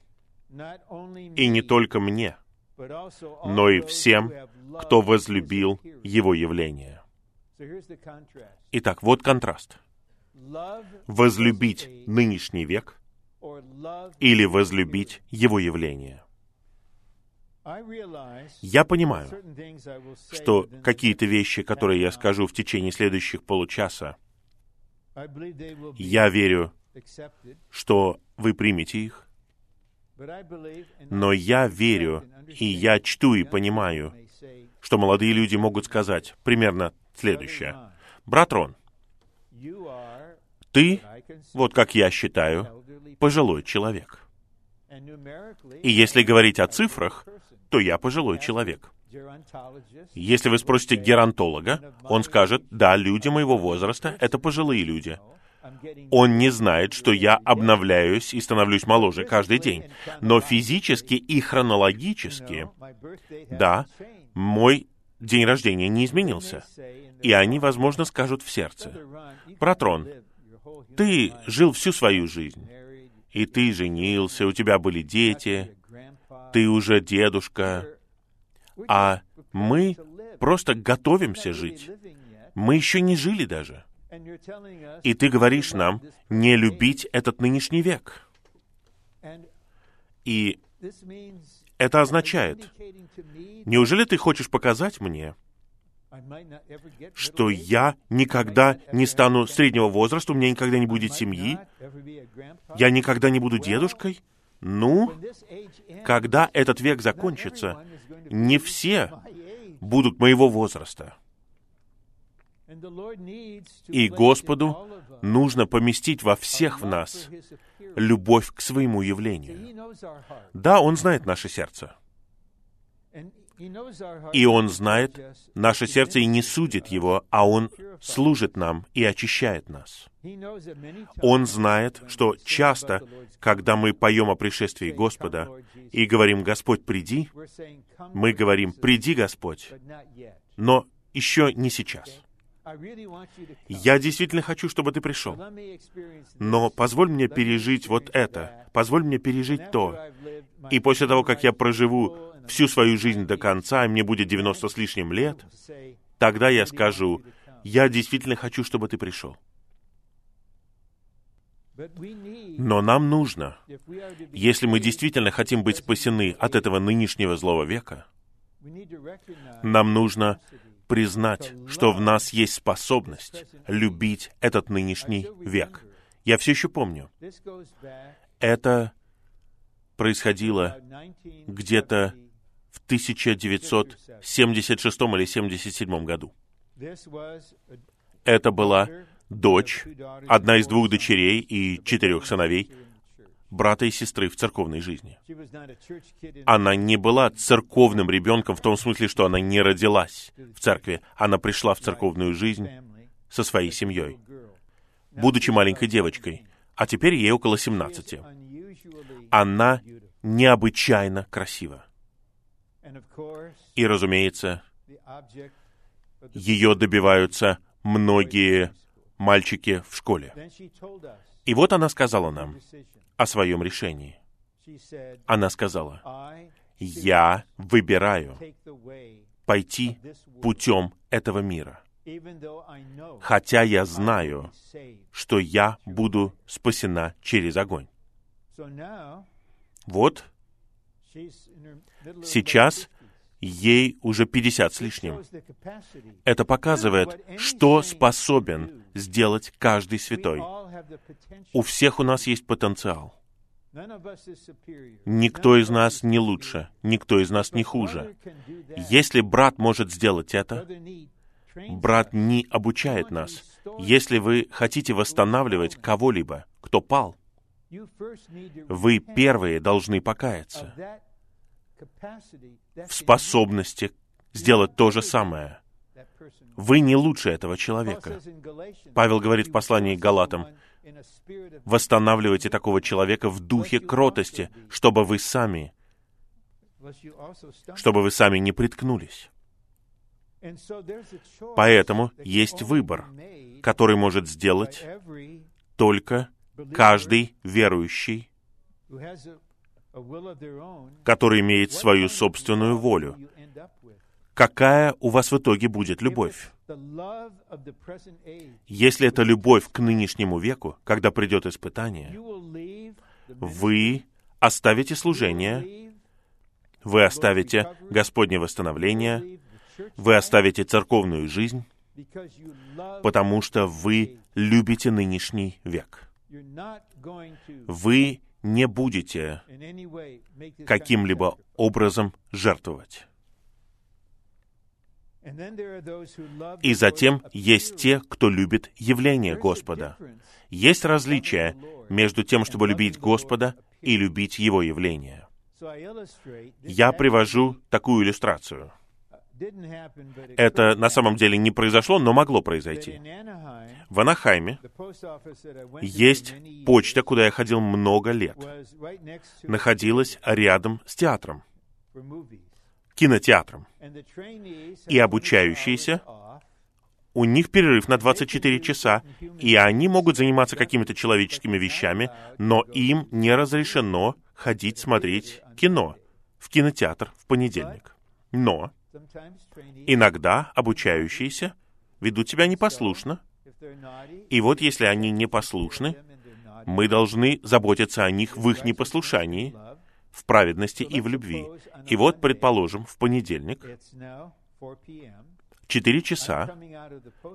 и не только мне, но и всем, кто возлюбил Его явление». Итак, вот контраст. Возлюбить нынешний век или возлюбить Его явление. Я понимаю, что какие-то вещи, которые я скажу в течение следующих получаса, я верю, что вы примете их, но я верю, и я чту и понимаю, что молодые люди могут сказать примерно следующее. «Брат Рон, ты, вот как я считаю, пожилой человек. И если говорить о цифрах, то я пожилой человек». Если вы спросите геронтолога, он скажет: «Да, люди моего возраста — это пожилые люди». Он не знает, что я обновляюсь и становлюсь моложе каждый день. Но физически и хронологически, да, мой день рождения не изменился. И они, возможно, скажут в сердце: «Брат Рон, ты жил всю свою жизнь, и ты женился, у тебя были дети, ты уже дедушка, а мы просто готовимся жить. Мы еще не жили даже. И ты говоришь нам не любить этот нынешний век». И это означает, неужели ты хочешь показать мне, что я никогда не стану среднего возраста, у меня никогда не будет семьи, я никогда не буду дедушкой? Ну, когда этот век закончится, не все будут моего возраста. И Господу нужно поместить во всех в нас любовь к своему явлению. Да, Он знает наше сердце. И Он знает наше сердце и не судит его, а Он служит нам и очищает нас. Он знает, что часто, когда мы поем о пришествии Господа и говорим «Господь, приди», мы говорим «Приди, Господь», но еще не сейчас. Я действительно хочу, чтобы ты пришел. Но позволь мне пережить вот это, позволь мне пережить то. И после того, как я проживу всю свою жизнь до конца, и мне будет девяносто с лишним лет, тогда я скажу, я действительно хочу, чтобы ты пришел. Но нам нужно, если мы действительно хотим быть спасены от этого нынешнего злого века, нам нужно признать, что в нас есть способность любить этот нынешний век. Я все еще помню. Это происходило где-то в тысяча девятьсот семьдесят шестом или тысяча девятьсот семьдесят седьмом году. Это была дочь, одна из двух дочерей и четырех сыновей, брата и сестры в церковной жизни. Она не была церковным ребенком в том смысле, что она не родилась в церкви. Она пришла в церковную жизнь со своей семьей, будучи маленькой девочкой, а теперь ей около семнадцати. Она необычайно красива. И, разумеется, ее добиваются многие мальчики в школе. И вот она сказала нам о своем решении. Она сказала, «Я выбираю пойти путем этого мира, хотя я знаю, что я буду спасена через огонь». Вот сейчас ей уже пятьдесят с лишним. Это показывает, что способен сделать каждый святой. У всех у нас есть потенциал. Никто из нас не лучше, никто из нас не хуже. Если брат может сделать это, брат не обучает нас. Если вы хотите восстанавливать кого-либо, кто пал, вы первые должны покаяться в способности сделать то же самое. Вы не лучше этого человека. Павел говорит в послании к Галатам, «Восстанавливайте такого человека в духе кротости, чтобы вы сами, чтобы вы сами не приткнулись». Поэтому есть выбор, который может сделать только каждый верующий, который имеет свою собственную волю. Какая у вас в итоге будет любовь? Если это любовь к нынешнему веку, когда придет испытание, вы оставите служение, вы оставите Господне восстановление, вы оставите церковную жизнь, потому что вы любите нынешний век. Вы не будете каким-либо образом жертвовать. И затем есть те, кто любит явление Господа. Есть различие между тем, чтобы любить Господа и любить Его явление. Я привожу такую иллюстрацию. Это на самом деле не произошло, но могло произойти. В Анахайме есть почта, куда я ходил много лет. Находилась рядом с театром, кинотеатром. И обучающиеся, у них перерыв на двадцать четыре часа, и они могут заниматься какими-то человеческими вещами, но им не разрешено ходить смотреть кино в кинотеатр в понедельник. Но иногда обучающиеся ведут себя непослушно, и вот если они непослушны, мы должны заботиться о них в их непослушании, в праведности и в любви. И вот, предположим, в понедельник, четыре часа,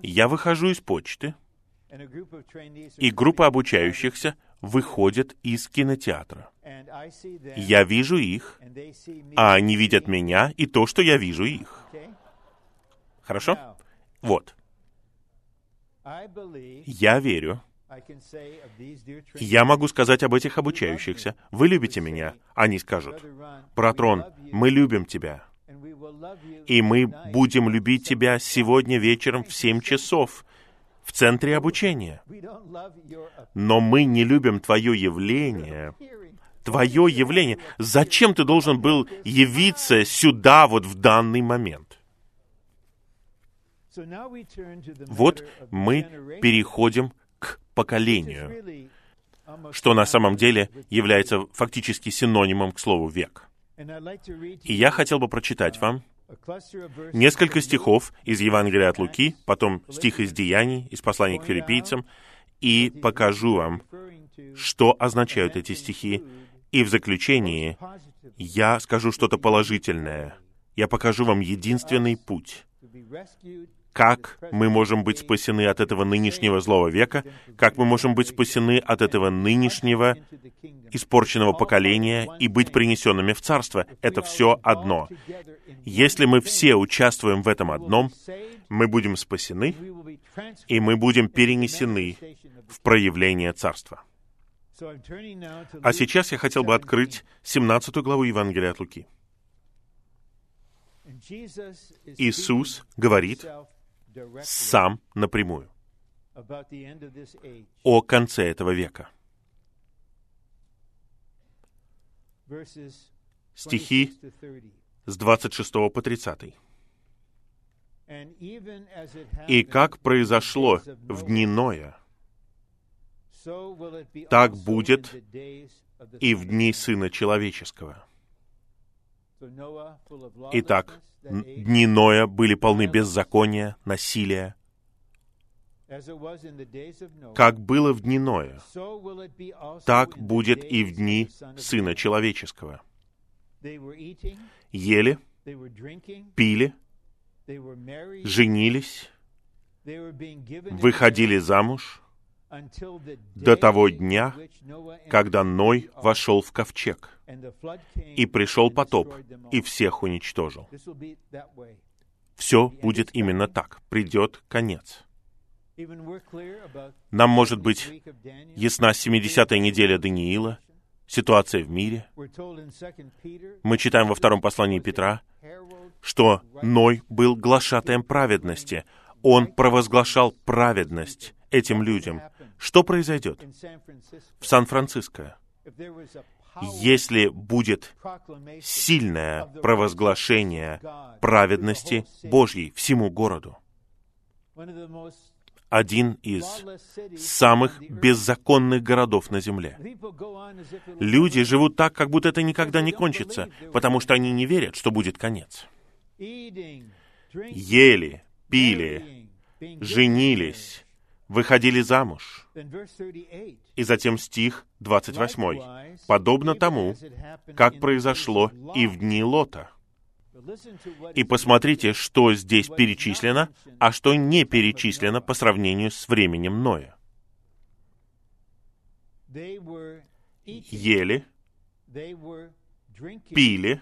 я выхожу из почты, и группа обучающихся выходят из кинотеатра. Я вижу их, а они видят меня и то, что я вижу их. Хорошо? Вот. Я верю. Я могу сказать об этих обучающихся. Вы любите меня? Они скажут: брат Рон, мы любим тебя. И мы будем любить тебя сегодня вечером в семь часов в центре обучения. Но мы не любим твое явление. Твое явление. Зачем ты должен был явиться сюда вот в данный момент? Вот мы переходим к поколению, что на самом деле является фактически синонимом к слову «век». И я хотел бы прочитать вам несколько стихов из Евангелия от Луки, потом стих из Деяний, из послания к филиппийцам, и покажу вам, что означают эти стихи. И в заключении я скажу что-то положительное. Я покажу вам единственный путь, как мы можем быть спасены от этого нынешнего злого века, как мы можем быть спасены от этого нынешнего испорченного поколения и быть принесенными в Царство. Это все одно. Если мы все участвуем в этом одном, мы будем спасены, и мы будем перенесены в проявление Царства. А сейчас я хотел бы открыть семнадцатую главу Евангелия от Луки. Иисус говорит сам напрямую о конце этого века. Стихи с двадцать шестого по тридцатый. «И как произошло в дни Ноя, так будет и в дни Сына Человеческого». Итак, дни Ноя были полны беззакония, насилия. Как было в дни Ноя, так будет и в дни Сына Человеческого. Ели, пили, женились, выходили замуж до того дня, когда Ной вошел в ковчег, и пришел потоп, и всех уничтожил. Все будет именно так. Придет конец. Нам может быть ясна семидесятая неделя Даниила, ситуация в мире. Мы читаем во втором послании Петра, что Ной был глашатаем праведности. Он провозглашал праведность этим людям. Что произойдет в Сан-Франциско, если будет сильное провозглашение праведности Божьей всему городу? Один из самых беззаконных городов на земле. Люди живут так, как будто это никогда не кончится, потому что они не верят, что будет конец. Ели, пили, женились, выходили замуж. И затем стих двадцать восьмой. «Подобно тому, как произошло и в дни Лота». И посмотрите, что здесь перечислено, а что не перечислено по сравнению с временем Ноя. Ели, пили,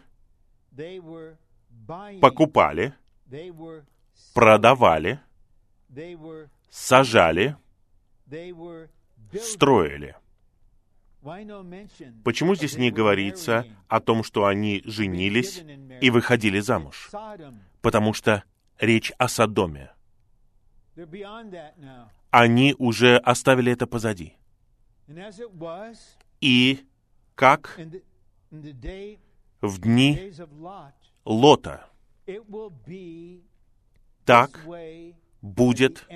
покупали, продавали, сажали, строили. Почему здесь не говорится о том, что они женились и выходили замуж? Потому что речь о Содоме. Они уже оставили это позади. И как в дни Лота, так будет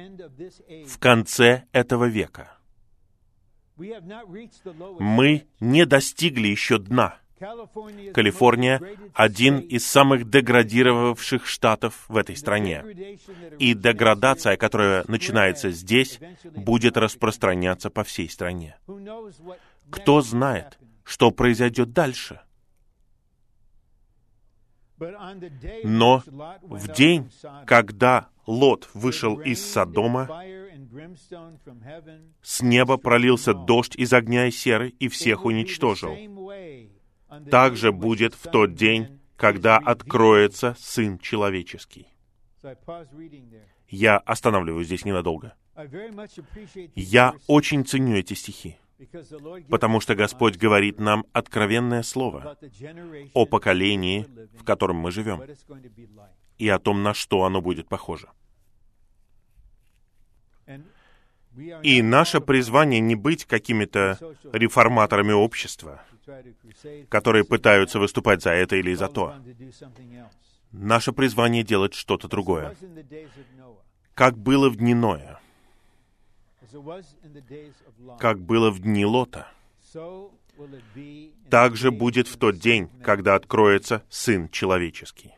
в конце этого века. Мы не достигли еще дна. Калифорния — один из самых деградировавших штатов в этой стране. И деградация, которая начинается здесь, будет распространяться по всей стране. Кто знает, что произойдет дальше? Но в день, когда Лот вышел из Содома, с неба пролился дождь из огня и серы и всех уничтожил. Так же будет в тот день, когда откроется Сын Человеческий. Я останавливаюсь здесь ненадолго. Я очень ценю эти стихи, потому что Господь говорит нам откровенное слово о поколении, в котором мы живем, и о том, на что оно будет похоже. И наше призвание не быть какими-то реформаторами общества, которые пытаются выступать за это или за то. Наше призвание делать что-то другое, как было в дни Ноя, как было в дни Лота. Так же будет в тот день, когда откроется Сын Человеческий.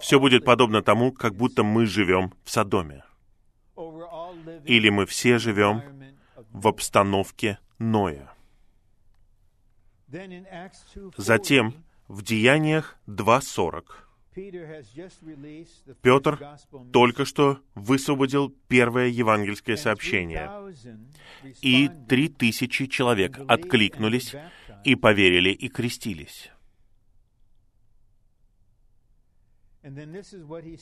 Все будет подобно тому, как будто мы живем в Содоме. Или мы все живем в обстановке Ноя. Затем в Деяниях два сорок Петр только что высвободил первое евангельское сообщение, и три тысячи человек откликнулись и поверили и крестились.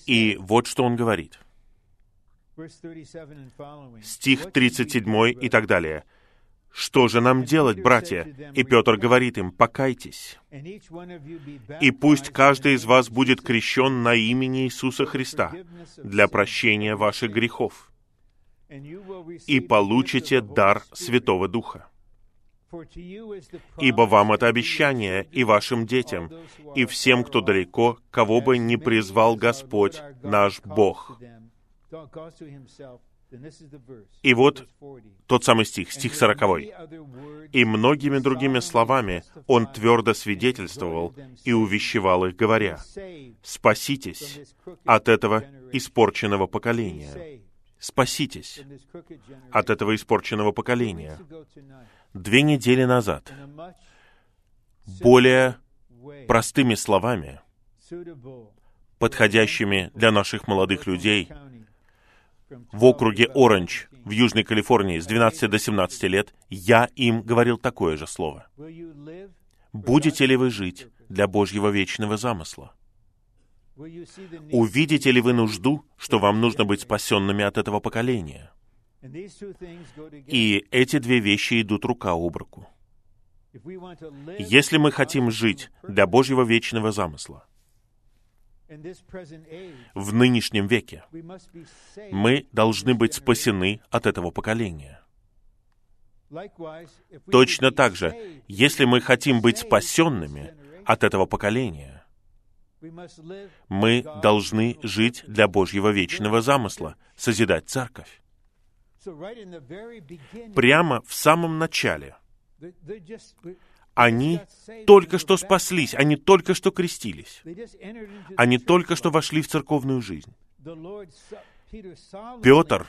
И вот что он говорит. Стих тридцать семь и так далее. «Что же нам делать, братья?» И Петр говорит им: «Покайтесь, и пусть каждый из вас будет крещен на имя Иисуса Христа для прощения ваших грехов, и получите дар Святого Духа. Ибо вам это обещание, и вашим детям, и всем, кто далеко, кого бы ни призвал Господь наш Бог». И вот тот самый стих, стих сороковой. «И многими другими словами он твердо свидетельствовал и увещевал их, говоря: спаситесь от этого испорченного поколения». Спаситесь от этого испорченного поколения. Две недели назад, более простыми словами, подходящими для наших молодых людей, в округе Оранж в Южной Калифорнии с двенадцати до семнадцати лет, я им говорил такое же слово. Будете ли вы жить для Божьего вечного замысла? Увидите ли вы нужду, что вам нужно быть спасенными от этого поколения? И эти две вещи идут рука об руку. Если мы хотим жить для Божьего вечного замысла в нынешнем веке, мы должны быть спасены от этого поколения. Точно так же, если мы хотим быть спасенными от этого поколения, мы должны жить для Божьего вечного замысла, созидать церковь. Прямо в самом начале они только что спаслись, они только что крестились, они только что вошли в церковную жизнь. Петр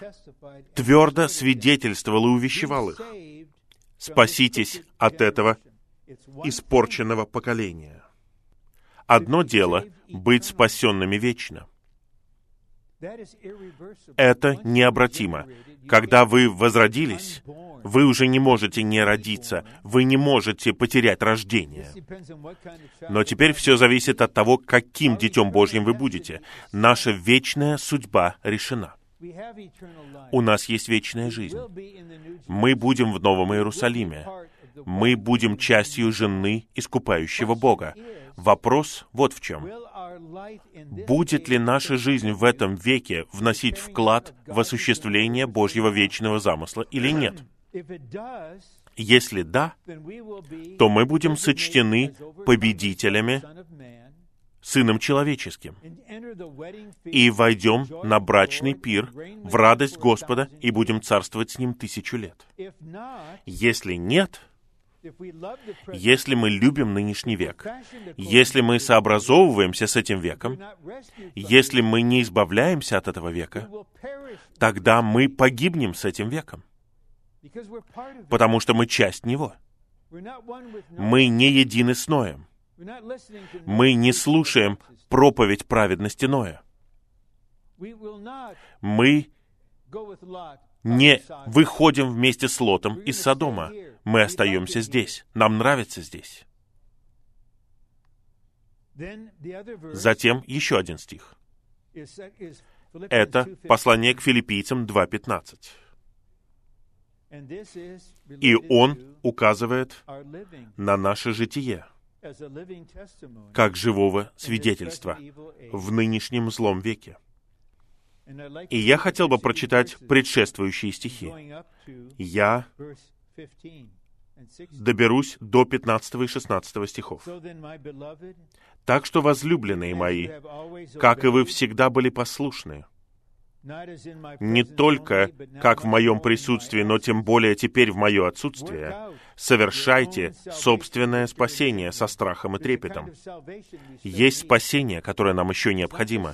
твердо свидетельствовал и увещевал их: «Спаситесь от этого испорченного поколения». Одно дело — быть спасенными вечно. Это необратимо. Когда вы возродились, вы уже не можете не родиться, вы не можете потерять рождение. Но теперь все зависит от того, каким Детем Божьим вы будете. Наша вечная судьба решена. У нас есть вечная жизнь. Мы будем в Новом Иерусалиме. Мы будем частью жены искупающего Бога. Вопрос вот в чем. Будет ли наша жизнь в этом веке вносить вклад в осуществление Божьего вечного замысла или нет? Если да, то мы будем сочтены победителями, Сыном Человеческим, и войдем на брачный пир в радость Господа и будем царствовать с Ним тысячу лет. Если нет, если мы любим нынешний век, если мы сообразовываемся с этим веком, если мы не избавляемся от этого века, тогда мы погибнем с этим веком, потому что мы часть него. Мы не едины с Ноем. Мы не слушаем проповедь праведности Ноя. Мы не выходим вместе с Лотом из Содома. Мы остаемся здесь. Нам нравится здесь. Затем еще один стих. Это послание к Филиппийцам два пятнадцать. И он указывает на наше житие, как живого свидетельства в нынешнем злом веке. И я хотел бы прочитать предшествующие стихи. Я доберусь до пятнадцатого и шестнадцатого стихов. «Так что, возлюбленные мои, как и вы всегда были послушны, не только как в моем присутствии, но тем более теперь в мое отсутствие, совершайте собственное спасение со страхом и трепетом». Есть спасение, которое нам еще необходимо.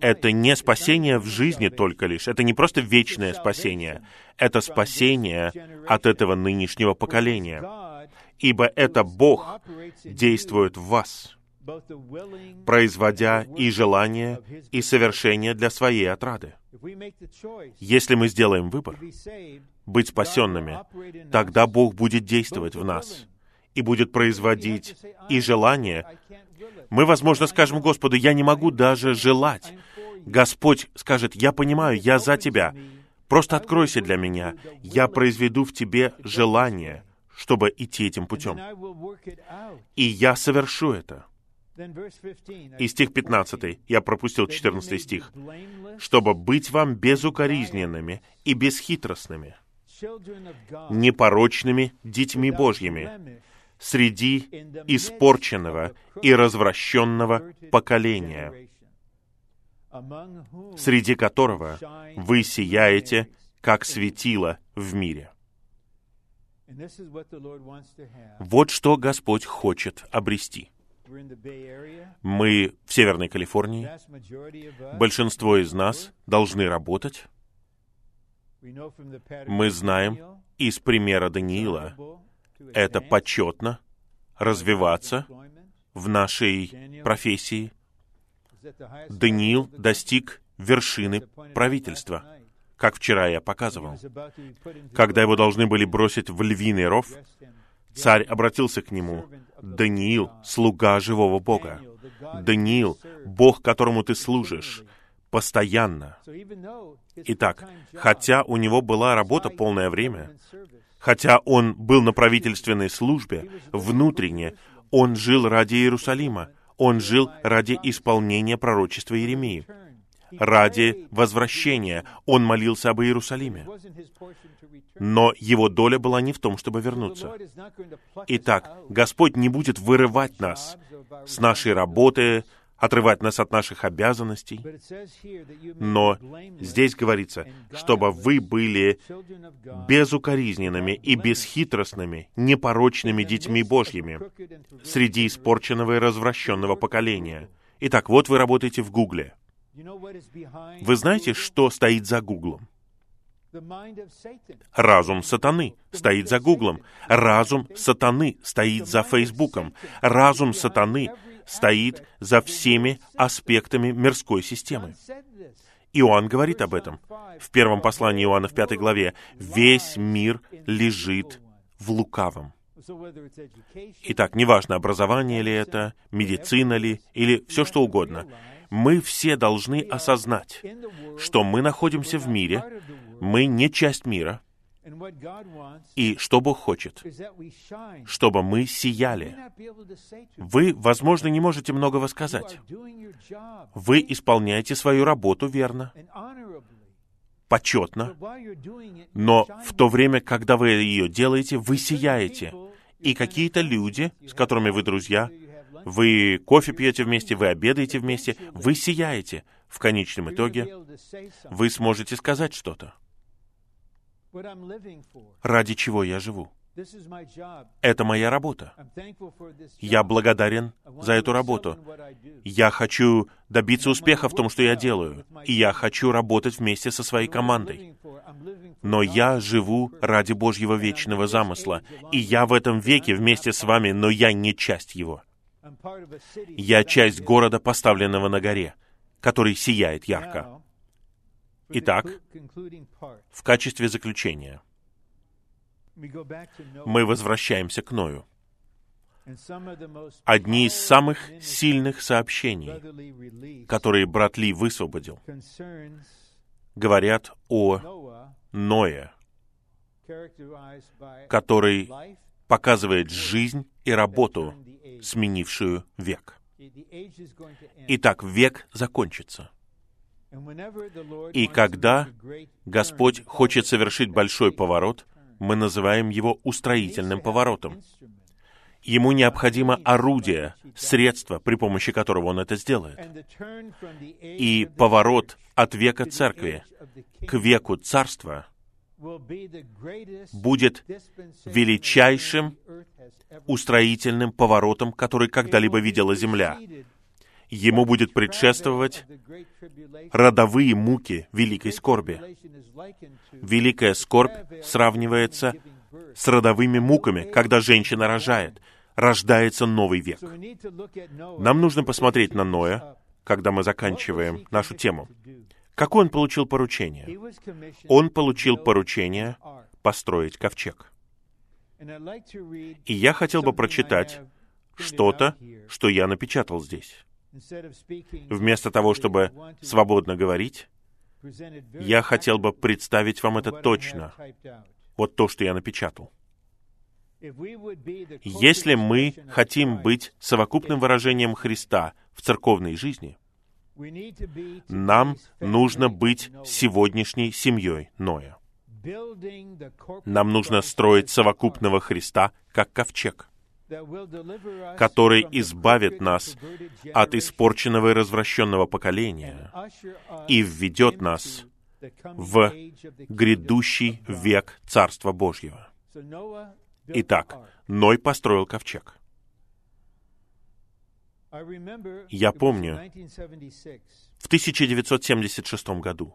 Это не спасение в жизни только лишь, это не просто вечное спасение, это спасение от этого нынешнего поколения, ибо это Бог действует в вас, производя и желание, и совершение для своей отрады. Если мы сделаем выбор быть спасенными, тогда Бог будет действовать в нас и будет производить и желание. Мы, возможно, скажем Господу: «Я не могу даже желать». Господь скажет: «Я понимаю, я за тебя. Просто откройся для меня. Я произведу в тебе желание, чтобы идти этим путем. И я совершу это». И стих пятнадцатый, я пропустил четырнадцатый стих, «чтобы быть вам безукоризненными и бесхитростными, непорочными детьми Божьими, среди испорченного и развращенного поколения, среди которого вы сияете, как светило в мире». Вот что Господь хочет обрести. Мы в Северной Калифорнии. Большинство из нас должны работать. Мы знаем из примера Даниила, это почетно развиваться в нашей профессии. Даниил достиг вершины правительства, как вчера я показывал. Когда его должны были бросить в львиный ров, царь обратился к нему: «Даниил, слуга живого Бога. Даниил, Бог, которому ты служишь, постоянно». Итак, хотя у него была работа полное время, хотя он был на правительственной службе, внутренне он жил ради Иерусалима, он жил ради исполнения пророчества Иеремии, ради возвращения. Он молился об Иерусалиме. Но его доля была не в том, чтобы вернуться. Итак, Господь не будет вырывать нас с нашей работы, отрывать нас от наших обязанностей. Но здесь говорится, чтобы вы были безукоризненными и бесхитростными, непорочными детьми Божьими, среди испорченного и развращенного поколения. Итак, вот вы работаете в Гугле. Вы знаете, что стоит за Гуглом? Разум сатаны стоит за Гуглом. Разум сатаны стоит за Фейсбуком. Разум сатаны стоит за всеми аспектами мирской системы. Иоанн говорит об этом. В первом послании Иоанна в пятой главе: «Весь мир лежит в лукавом». Итак, неважно, образование ли это, медицина ли, или все что угодно, мы все должны осознать, что мы находимся в мире, мы не часть мира, и что Бог хочет, чтобы мы сияли. Вы, возможно, не можете многого сказать. Вы исполняете свою работу верно, почетно, но в то время, когда вы ее делаете, вы сияете, и какие-то люди, с которыми вы друзья, вы кофе пьете вместе, вы обедаете вместе, вы сияете. В конечном итоге вы сможете сказать что-то. Ради чего я живу? Это моя работа. Я благодарен за эту работу. Я хочу добиться успеха в том, что я делаю. И я хочу работать вместе со своей командой. Но я живу ради Божьего вечного замысла. И я в этом веке вместе с вами, но я не часть его. Я часть города, поставленного на горе, который сияет ярко. Итак, в качестве заключения мы возвращаемся к Ною. Одни из самых сильных сообщений, которые брат Ли высвободил, говорят о Ное, который показывает жизнь и работу, сменившую век. Итак, век закончится. И когда Господь хочет совершить большой поворот, мы называем его устроительным поворотом. Ему необходимо орудие, средство, при помощи которого он это сделает. И поворот от века церкви к веку царства будет величайшим устроительным поворотом, который когда-либо видела земля. Ему будет предшествовать родовые муки великой скорби. Великая скорбь сравнивается с родовыми муками, когда женщина рожает. Рождается новый век. Нам нужно посмотреть на Ноя, когда мы заканчиваем нашу тему. Какое он получил поручение? Он получил поручение построить ковчег. И я хотел бы прочитать что-то, что я напечатал здесь. Вместо того, чтобы свободно говорить, я хотел бы представить вам это точно. Вот то, что я напечатал. Если мы хотим быть совокупным выражением Христа в церковной жизни, нам нужно быть сегодняшней семьей Ноя. Нам нужно строить совокупного Христа как ковчег, который избавит нас от испорченного и развращенного поколения и введет нас в грядущий век Царства Божьего. Итак, Ной построил ковчег. Я помню, в тысяча девятьсот семьдесят шестом году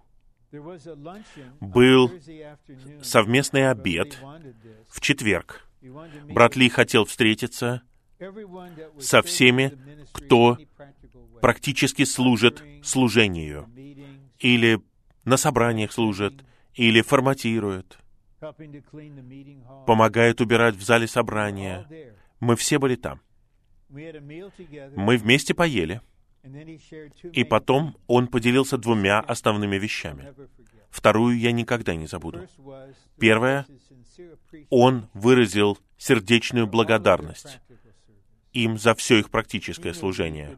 был совместный обед в четверг. Брат Ли хотел встретиться со всеми, кто практически служит служению, или на собраниях служит, или форматирует, помогает убирать в зале собрания. Мы все были там. Мы вместе поели, и потом он поделился двумя основными вещами. Вторую я никогда не забуду. Первое, он выразил сердечную благодарность им за все их практическое служение.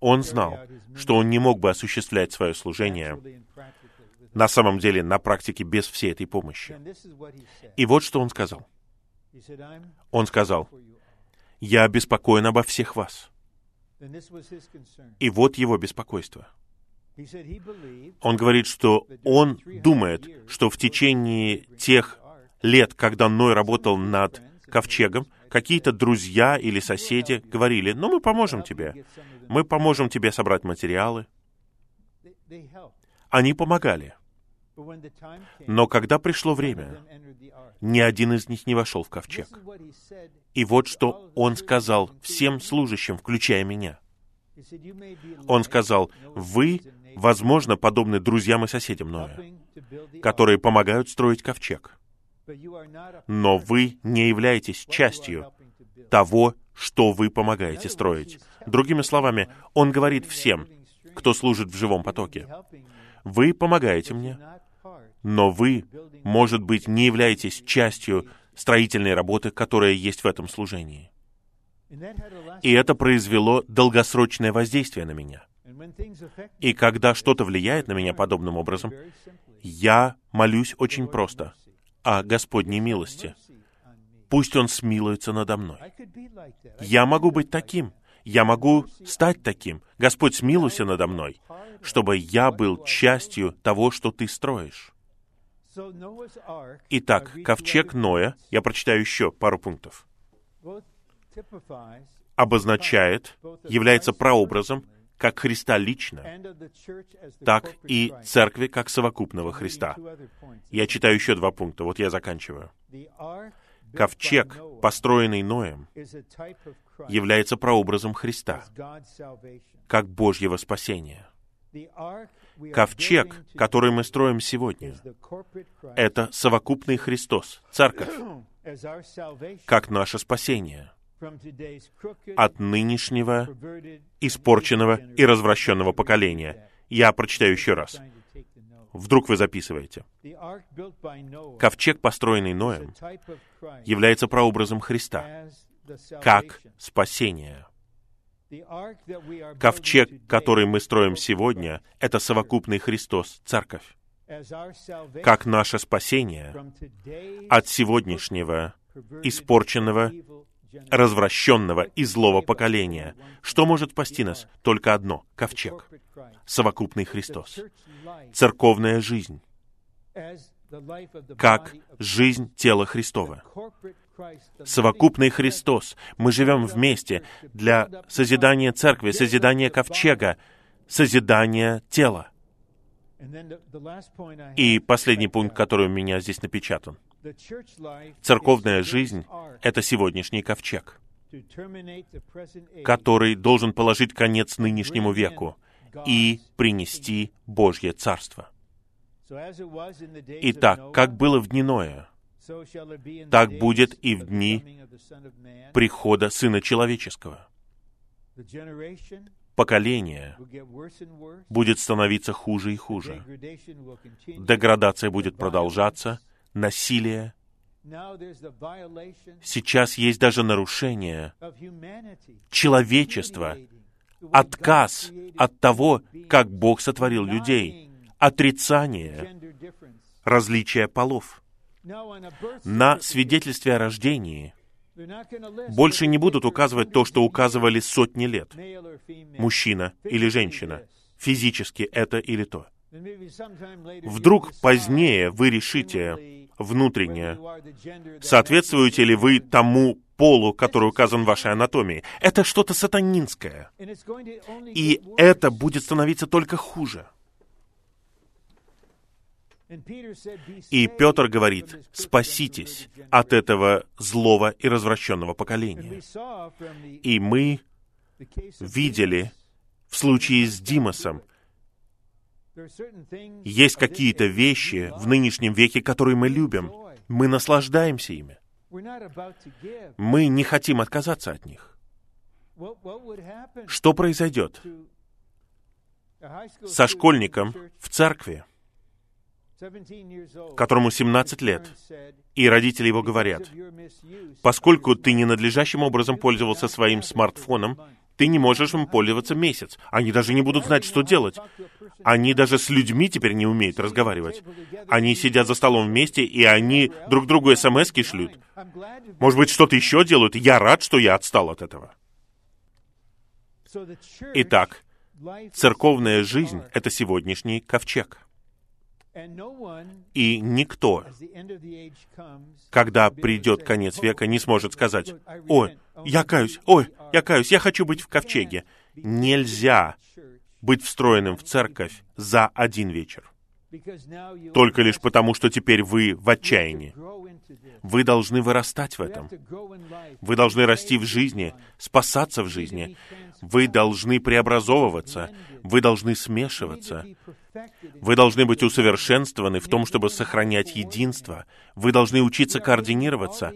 Он знал, что он не мог бы осуществлять свое служение на самом деле, на практике, без всей этой помощи. И вот что он сказал. Он сказал: «Я обеспокоен обо всех вас». И вот его беспокойство. Он говорит, что он думает, что в течение тех лет, когда Ной работал над ковчегом, какие-то друзья или соседи говорили: «Ну, мы поможем тебе. Мы поможем тебе собрать материалы». Они помогали. Но когда пришло время, ни один из них не вошел в ковчег. И вот что он сказал всем служащим, включая меня. Он сказал: «Вы, возможно, подобны друзьям и соседям Ноя, которые помогают строить ковчег, но вы не являетесь частью того, что вы помогаете строить». Другими словами, он говорит всем, кто служит в живом потоке: «Вы помогаете мне, но вы, может быть, не являетесь частью строительной работы, которая есть в этом служении». И это произвело долгосрочное воздействие на меня. И когда что-то влияет на меня подобным образом, я молюсь очень просто о Господней милости. Пусть Он смилуется надо мной. Я могу быть таким. Я могу стать таким. Господь, смилуйся надо мной, чтобы я был частью того, что ты строишь. Итак, ковчег Ноя, я прочитаю еще пару пунктов, обозначает, является прообразом как Христа лично, так и церкви как совокупного Христа. Я читаю еще два пункта, вот я заканчиваю. Ковчег, построенный Ноем, является прообразом Христа, как Божьего спасения. Ковчег, который мы строим сегодня, это совокупный Христос, Церковь, как наше спасение от нынешнего, испорченного и развращенного поколения. Я прочитаю еще раз. Вдруг вы записываете. Ковчег, построенный Ноем, является прообразом Христа, как спасение. Ковчег, который мы строим сегодня, это совокупный Христос, Церковь, как наше спасение от сегодняшнего, испорченного, развращенного и злого поколения. Что может спасти нас? Только одно — ковчег, совокупный Христос, церковная жизнь, как жизнь тела Христова. Совокупный Христос. Мы живем вместе для созидания церкви, созидания ковчега, созидания тела. И последний пункт, который у меня здесь напечатан. Церковная жизнь — это сегодняшний ковчег, который должен положить конец нынешнему веку и принести Божье Царство. Итак, как было в дни Ноя, так будет и в дни прихода Сына Человеческого. Поколение будет становиться хуже и хуже. Деградация будет продолжаться, насилие. Сейчас есть даже нарушение человечества, отказ от того, как Бог сотворил людей, отрицание различия полов. На свидетельстве о рождении больше не будут указывать то, что указывали сотни лет. Мужчина или женщина. Физически это или то. Вдруг позднее вы решите внутренне, соответствуете ли вы тому полу, который указан в вашей анатомии. Это что-то сатанинское. И это будет становиться только хуже. И Петр говорит: «Спаситесь от этого злого и развращенного поколения». И мы видели в случае с Димасом, есть какие-то вещи в нынешнем веке, которые мы любим. Мы наслаждаемся ими. Мы не хотим отказаться от них. Что произойдет со школьником в церкви, которому семнадцать лет, и родители его говорят: «Поскольку ты ненадлежащим образом пользовался своим смартфоном, ты не можешь им пользоваться месяц». Они даже не будут знать, что делать. Они даже с людьми теперь не умеют разговаривать. Они сидят за столом вместе, и они друг другу смс-ки шлют. Может быть, что-то еще делают? Я рад, что я отстал от этого. Итак, церковная жизнь — это сегодняшний ковчег. И никто, когда придет конец века, не сможет сказать: «Ой, я каюсь, ой, я каюсь, я хочу быть в ковчеге». Нельзя быть встроенным в церковь за один вечер. Только лишь потому, что теперь вы в отчаянии. Вы должны вырастать в этом. Вы должны расти в жизни, спасаться в жизни. Вы должны преобразовываться. Вы должны смешиваться. Вы должны быть усовершенствованы в том, чтобы сохранять единство. Вы должны учиться координироваться.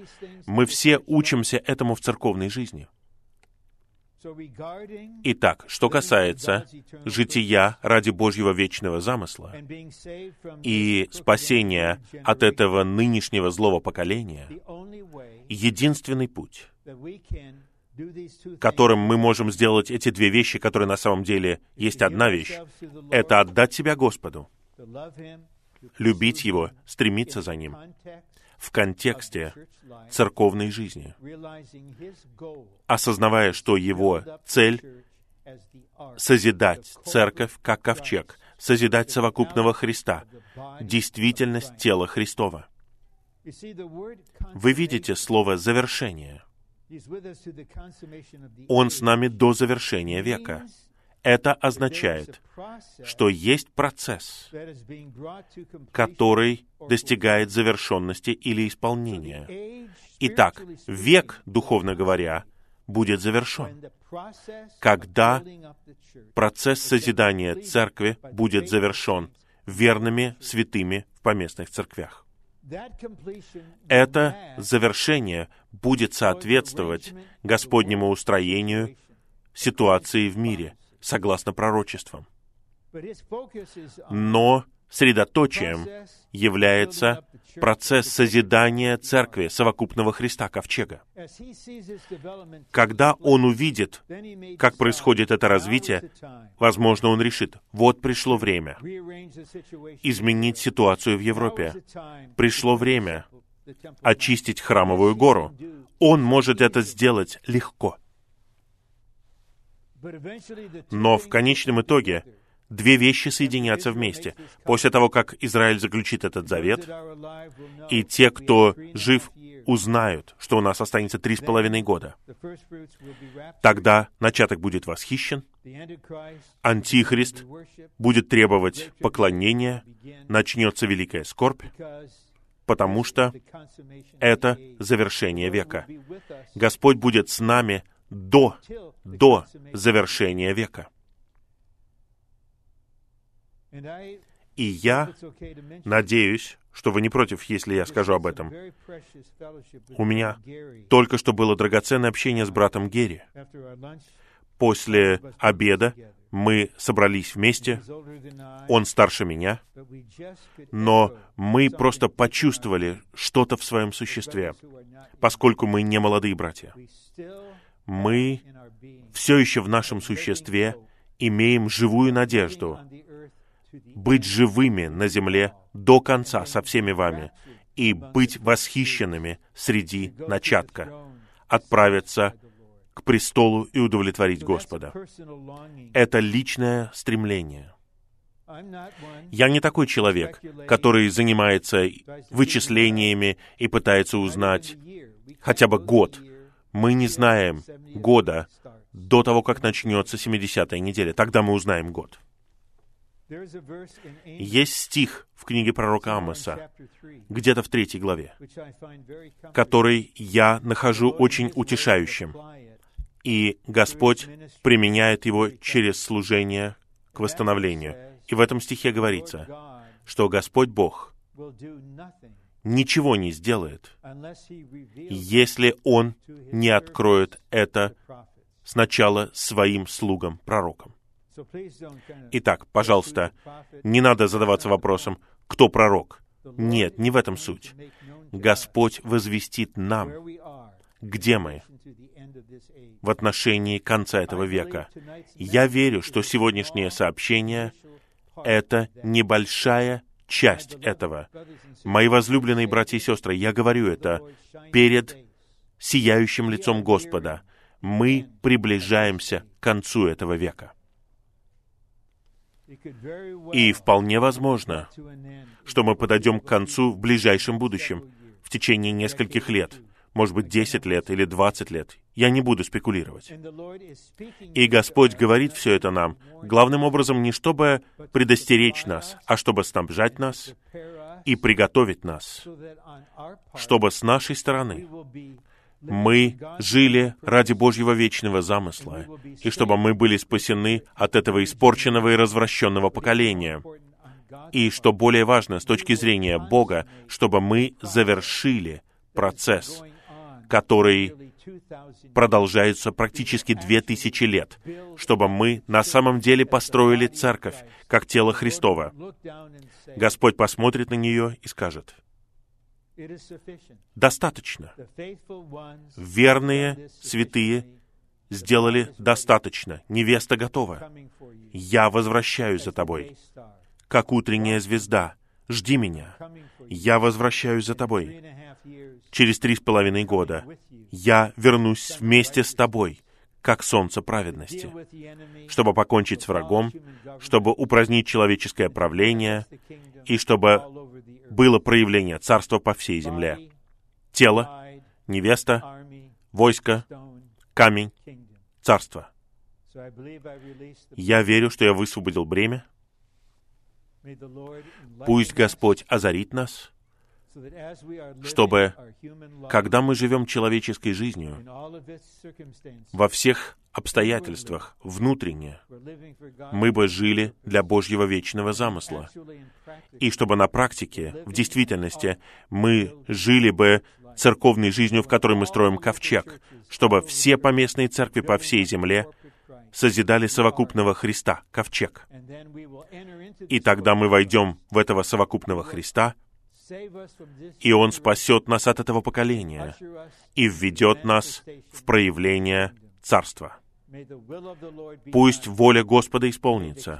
Мы все учимся этому в церковной жизни. Итак, что касается жития ради Божьего вечного замысла и спасения от этого нынешнего злого поколения, единственный путь, которым мы можем сделать эти две вещи, которые на самом деле есть одна вещь, это отдать себя Господу, любить Его, стремиться за Ним в контексте церковной жизни, осознавая, что Его цель — созидать церковь как ковчег, созидать совокупного Христа, действительность тела Христова. Вы видите слово «завершение». Он с нами до завершения века. Это означает, что есть процесс, который достигает завершенности или исполнения. Итак, век, духовно говоря, будет завершен, когда процесс созидания церкви будет завершен верными святыми в поместных церквях. Это завершение будет соответствовать Господнему устроению ситуации в мире, согласно пророчествам. Но средоточием является процесс созидания церкви, совокупного Христа, ковчега. Когда он увидит, как происходит это развитие, возможно, он решит, вот пришло время изменить ситуацию в Европе. Пришло время очистить храмовую гору. Он может это сделать легко. Но в конечном итоге две вещи соединятся вместе. После того, как Израиль заключит этот завет, и те, кто жив, узнают, что у нас останется три с половиной года, тогда начаток будет восхищен, Антихрист будет требовать поклонения, начнется великая скорбь, потому что это завершение века. Господь будет с нами до, до завершения века. И я надеюсь, что вы не против, если я скажу об этом. У меня только что было драгоценное общение с братом Герри. После обеда мы собрались вместе, он старше меня, но мы просто почувствовали что-то в своем существе, поскольку мы не молодые братья. Мы все еще в нашем существе имеем живую надежду быть живыми на земле до конца со всеми вами и быть восхищенными среди начатка, отправиться к престолу и удовлетворить Господа. Это личное стремление. Я не такой человек, который занимается вычислениями и пытается узнать хотя бы год. Мы не знаем года до того, как начнется семидесятая неделя. Тогда мы узнаем год. Есть стих в книге пророка Амоса, где-то в третьей главе, который я нахожу очень утешающим, и Господь применяет его через служение к восстановлению. И в этом стихе говорится, что Господь Бог ничего не сделает, если Он не откроет это сначала своим слугам, пророкам. Итак, пожалуйста, не надо задаваться вопросом, кто пророк. Нет, не в этом суть. Господь возвестит нам, где мы в отношении конца этого века. Я верю, что сегодняшнее сообщение — это небольшая часть этого. Мои возлюбленные братья и сестры, я говорю это перед сияющим лицом Господа. Мы приближаемся к концу этого века. И вполне возможно, что мы подойдем к концу в ближайшем будущем, в течение нескольких лет, может быть, десять лет или двадцать лет. Я не буду спекулировать. И Господь говорит все это нам, главным образом не чтобы предостеречь нас, а чтобы снабжать нас и приготовить нас, чтобы с нашей стороны мы жили ради Божьего вечного замысла, и чтобы мы были спасены от этого испорченного и развращенного поколения. И, что более важно, с точки зрения Бога, чтобы мы завершили процесс, который продолжается практически две тысячи лет, чтобы мы на самом деле построили церковь, как тело Христово. Господь посмотрит на нее и скажет: «Достаточно. Верные, святые сделали достаточно. Невеста готова. Я возвращаюсь за тобой. Как утренняя звезда, жди меня. Я возвращаюсь за тобой. Через три с половиной года я вернусь вместе с тобой, как солнце праведности, чтобы покончить с врагом, чтобы упразднить человеческое правление и чтобы было проявление царства по всей земле. Тело, невеста, войско, камень, царство, Я верю, что я высвободил бремя. Пусть Господь озарит нас, чтобы, когда мы живем человеческой жизнью, во всех обстоятельствах, внутренне, мы бы жили для Божьего вечного замысла. И чтобы на практике, в действительности, мы жили бы церковной жизнью, в которой мы строим ковчег, чтобы все поместные церкви по всей земле созидали совокупного Христа, ковчег. И тогда мы войдем в этого совокупного Христа, и Он спасет нас от этого поколения и введет нас в проявление Царства. Пусть воля Господа исполнится,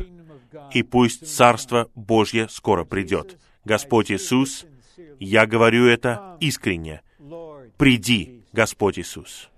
и пусть Царство Божье скоро придет. Господь Иисус, я говорю это искренне. Приди, Господь Иисус.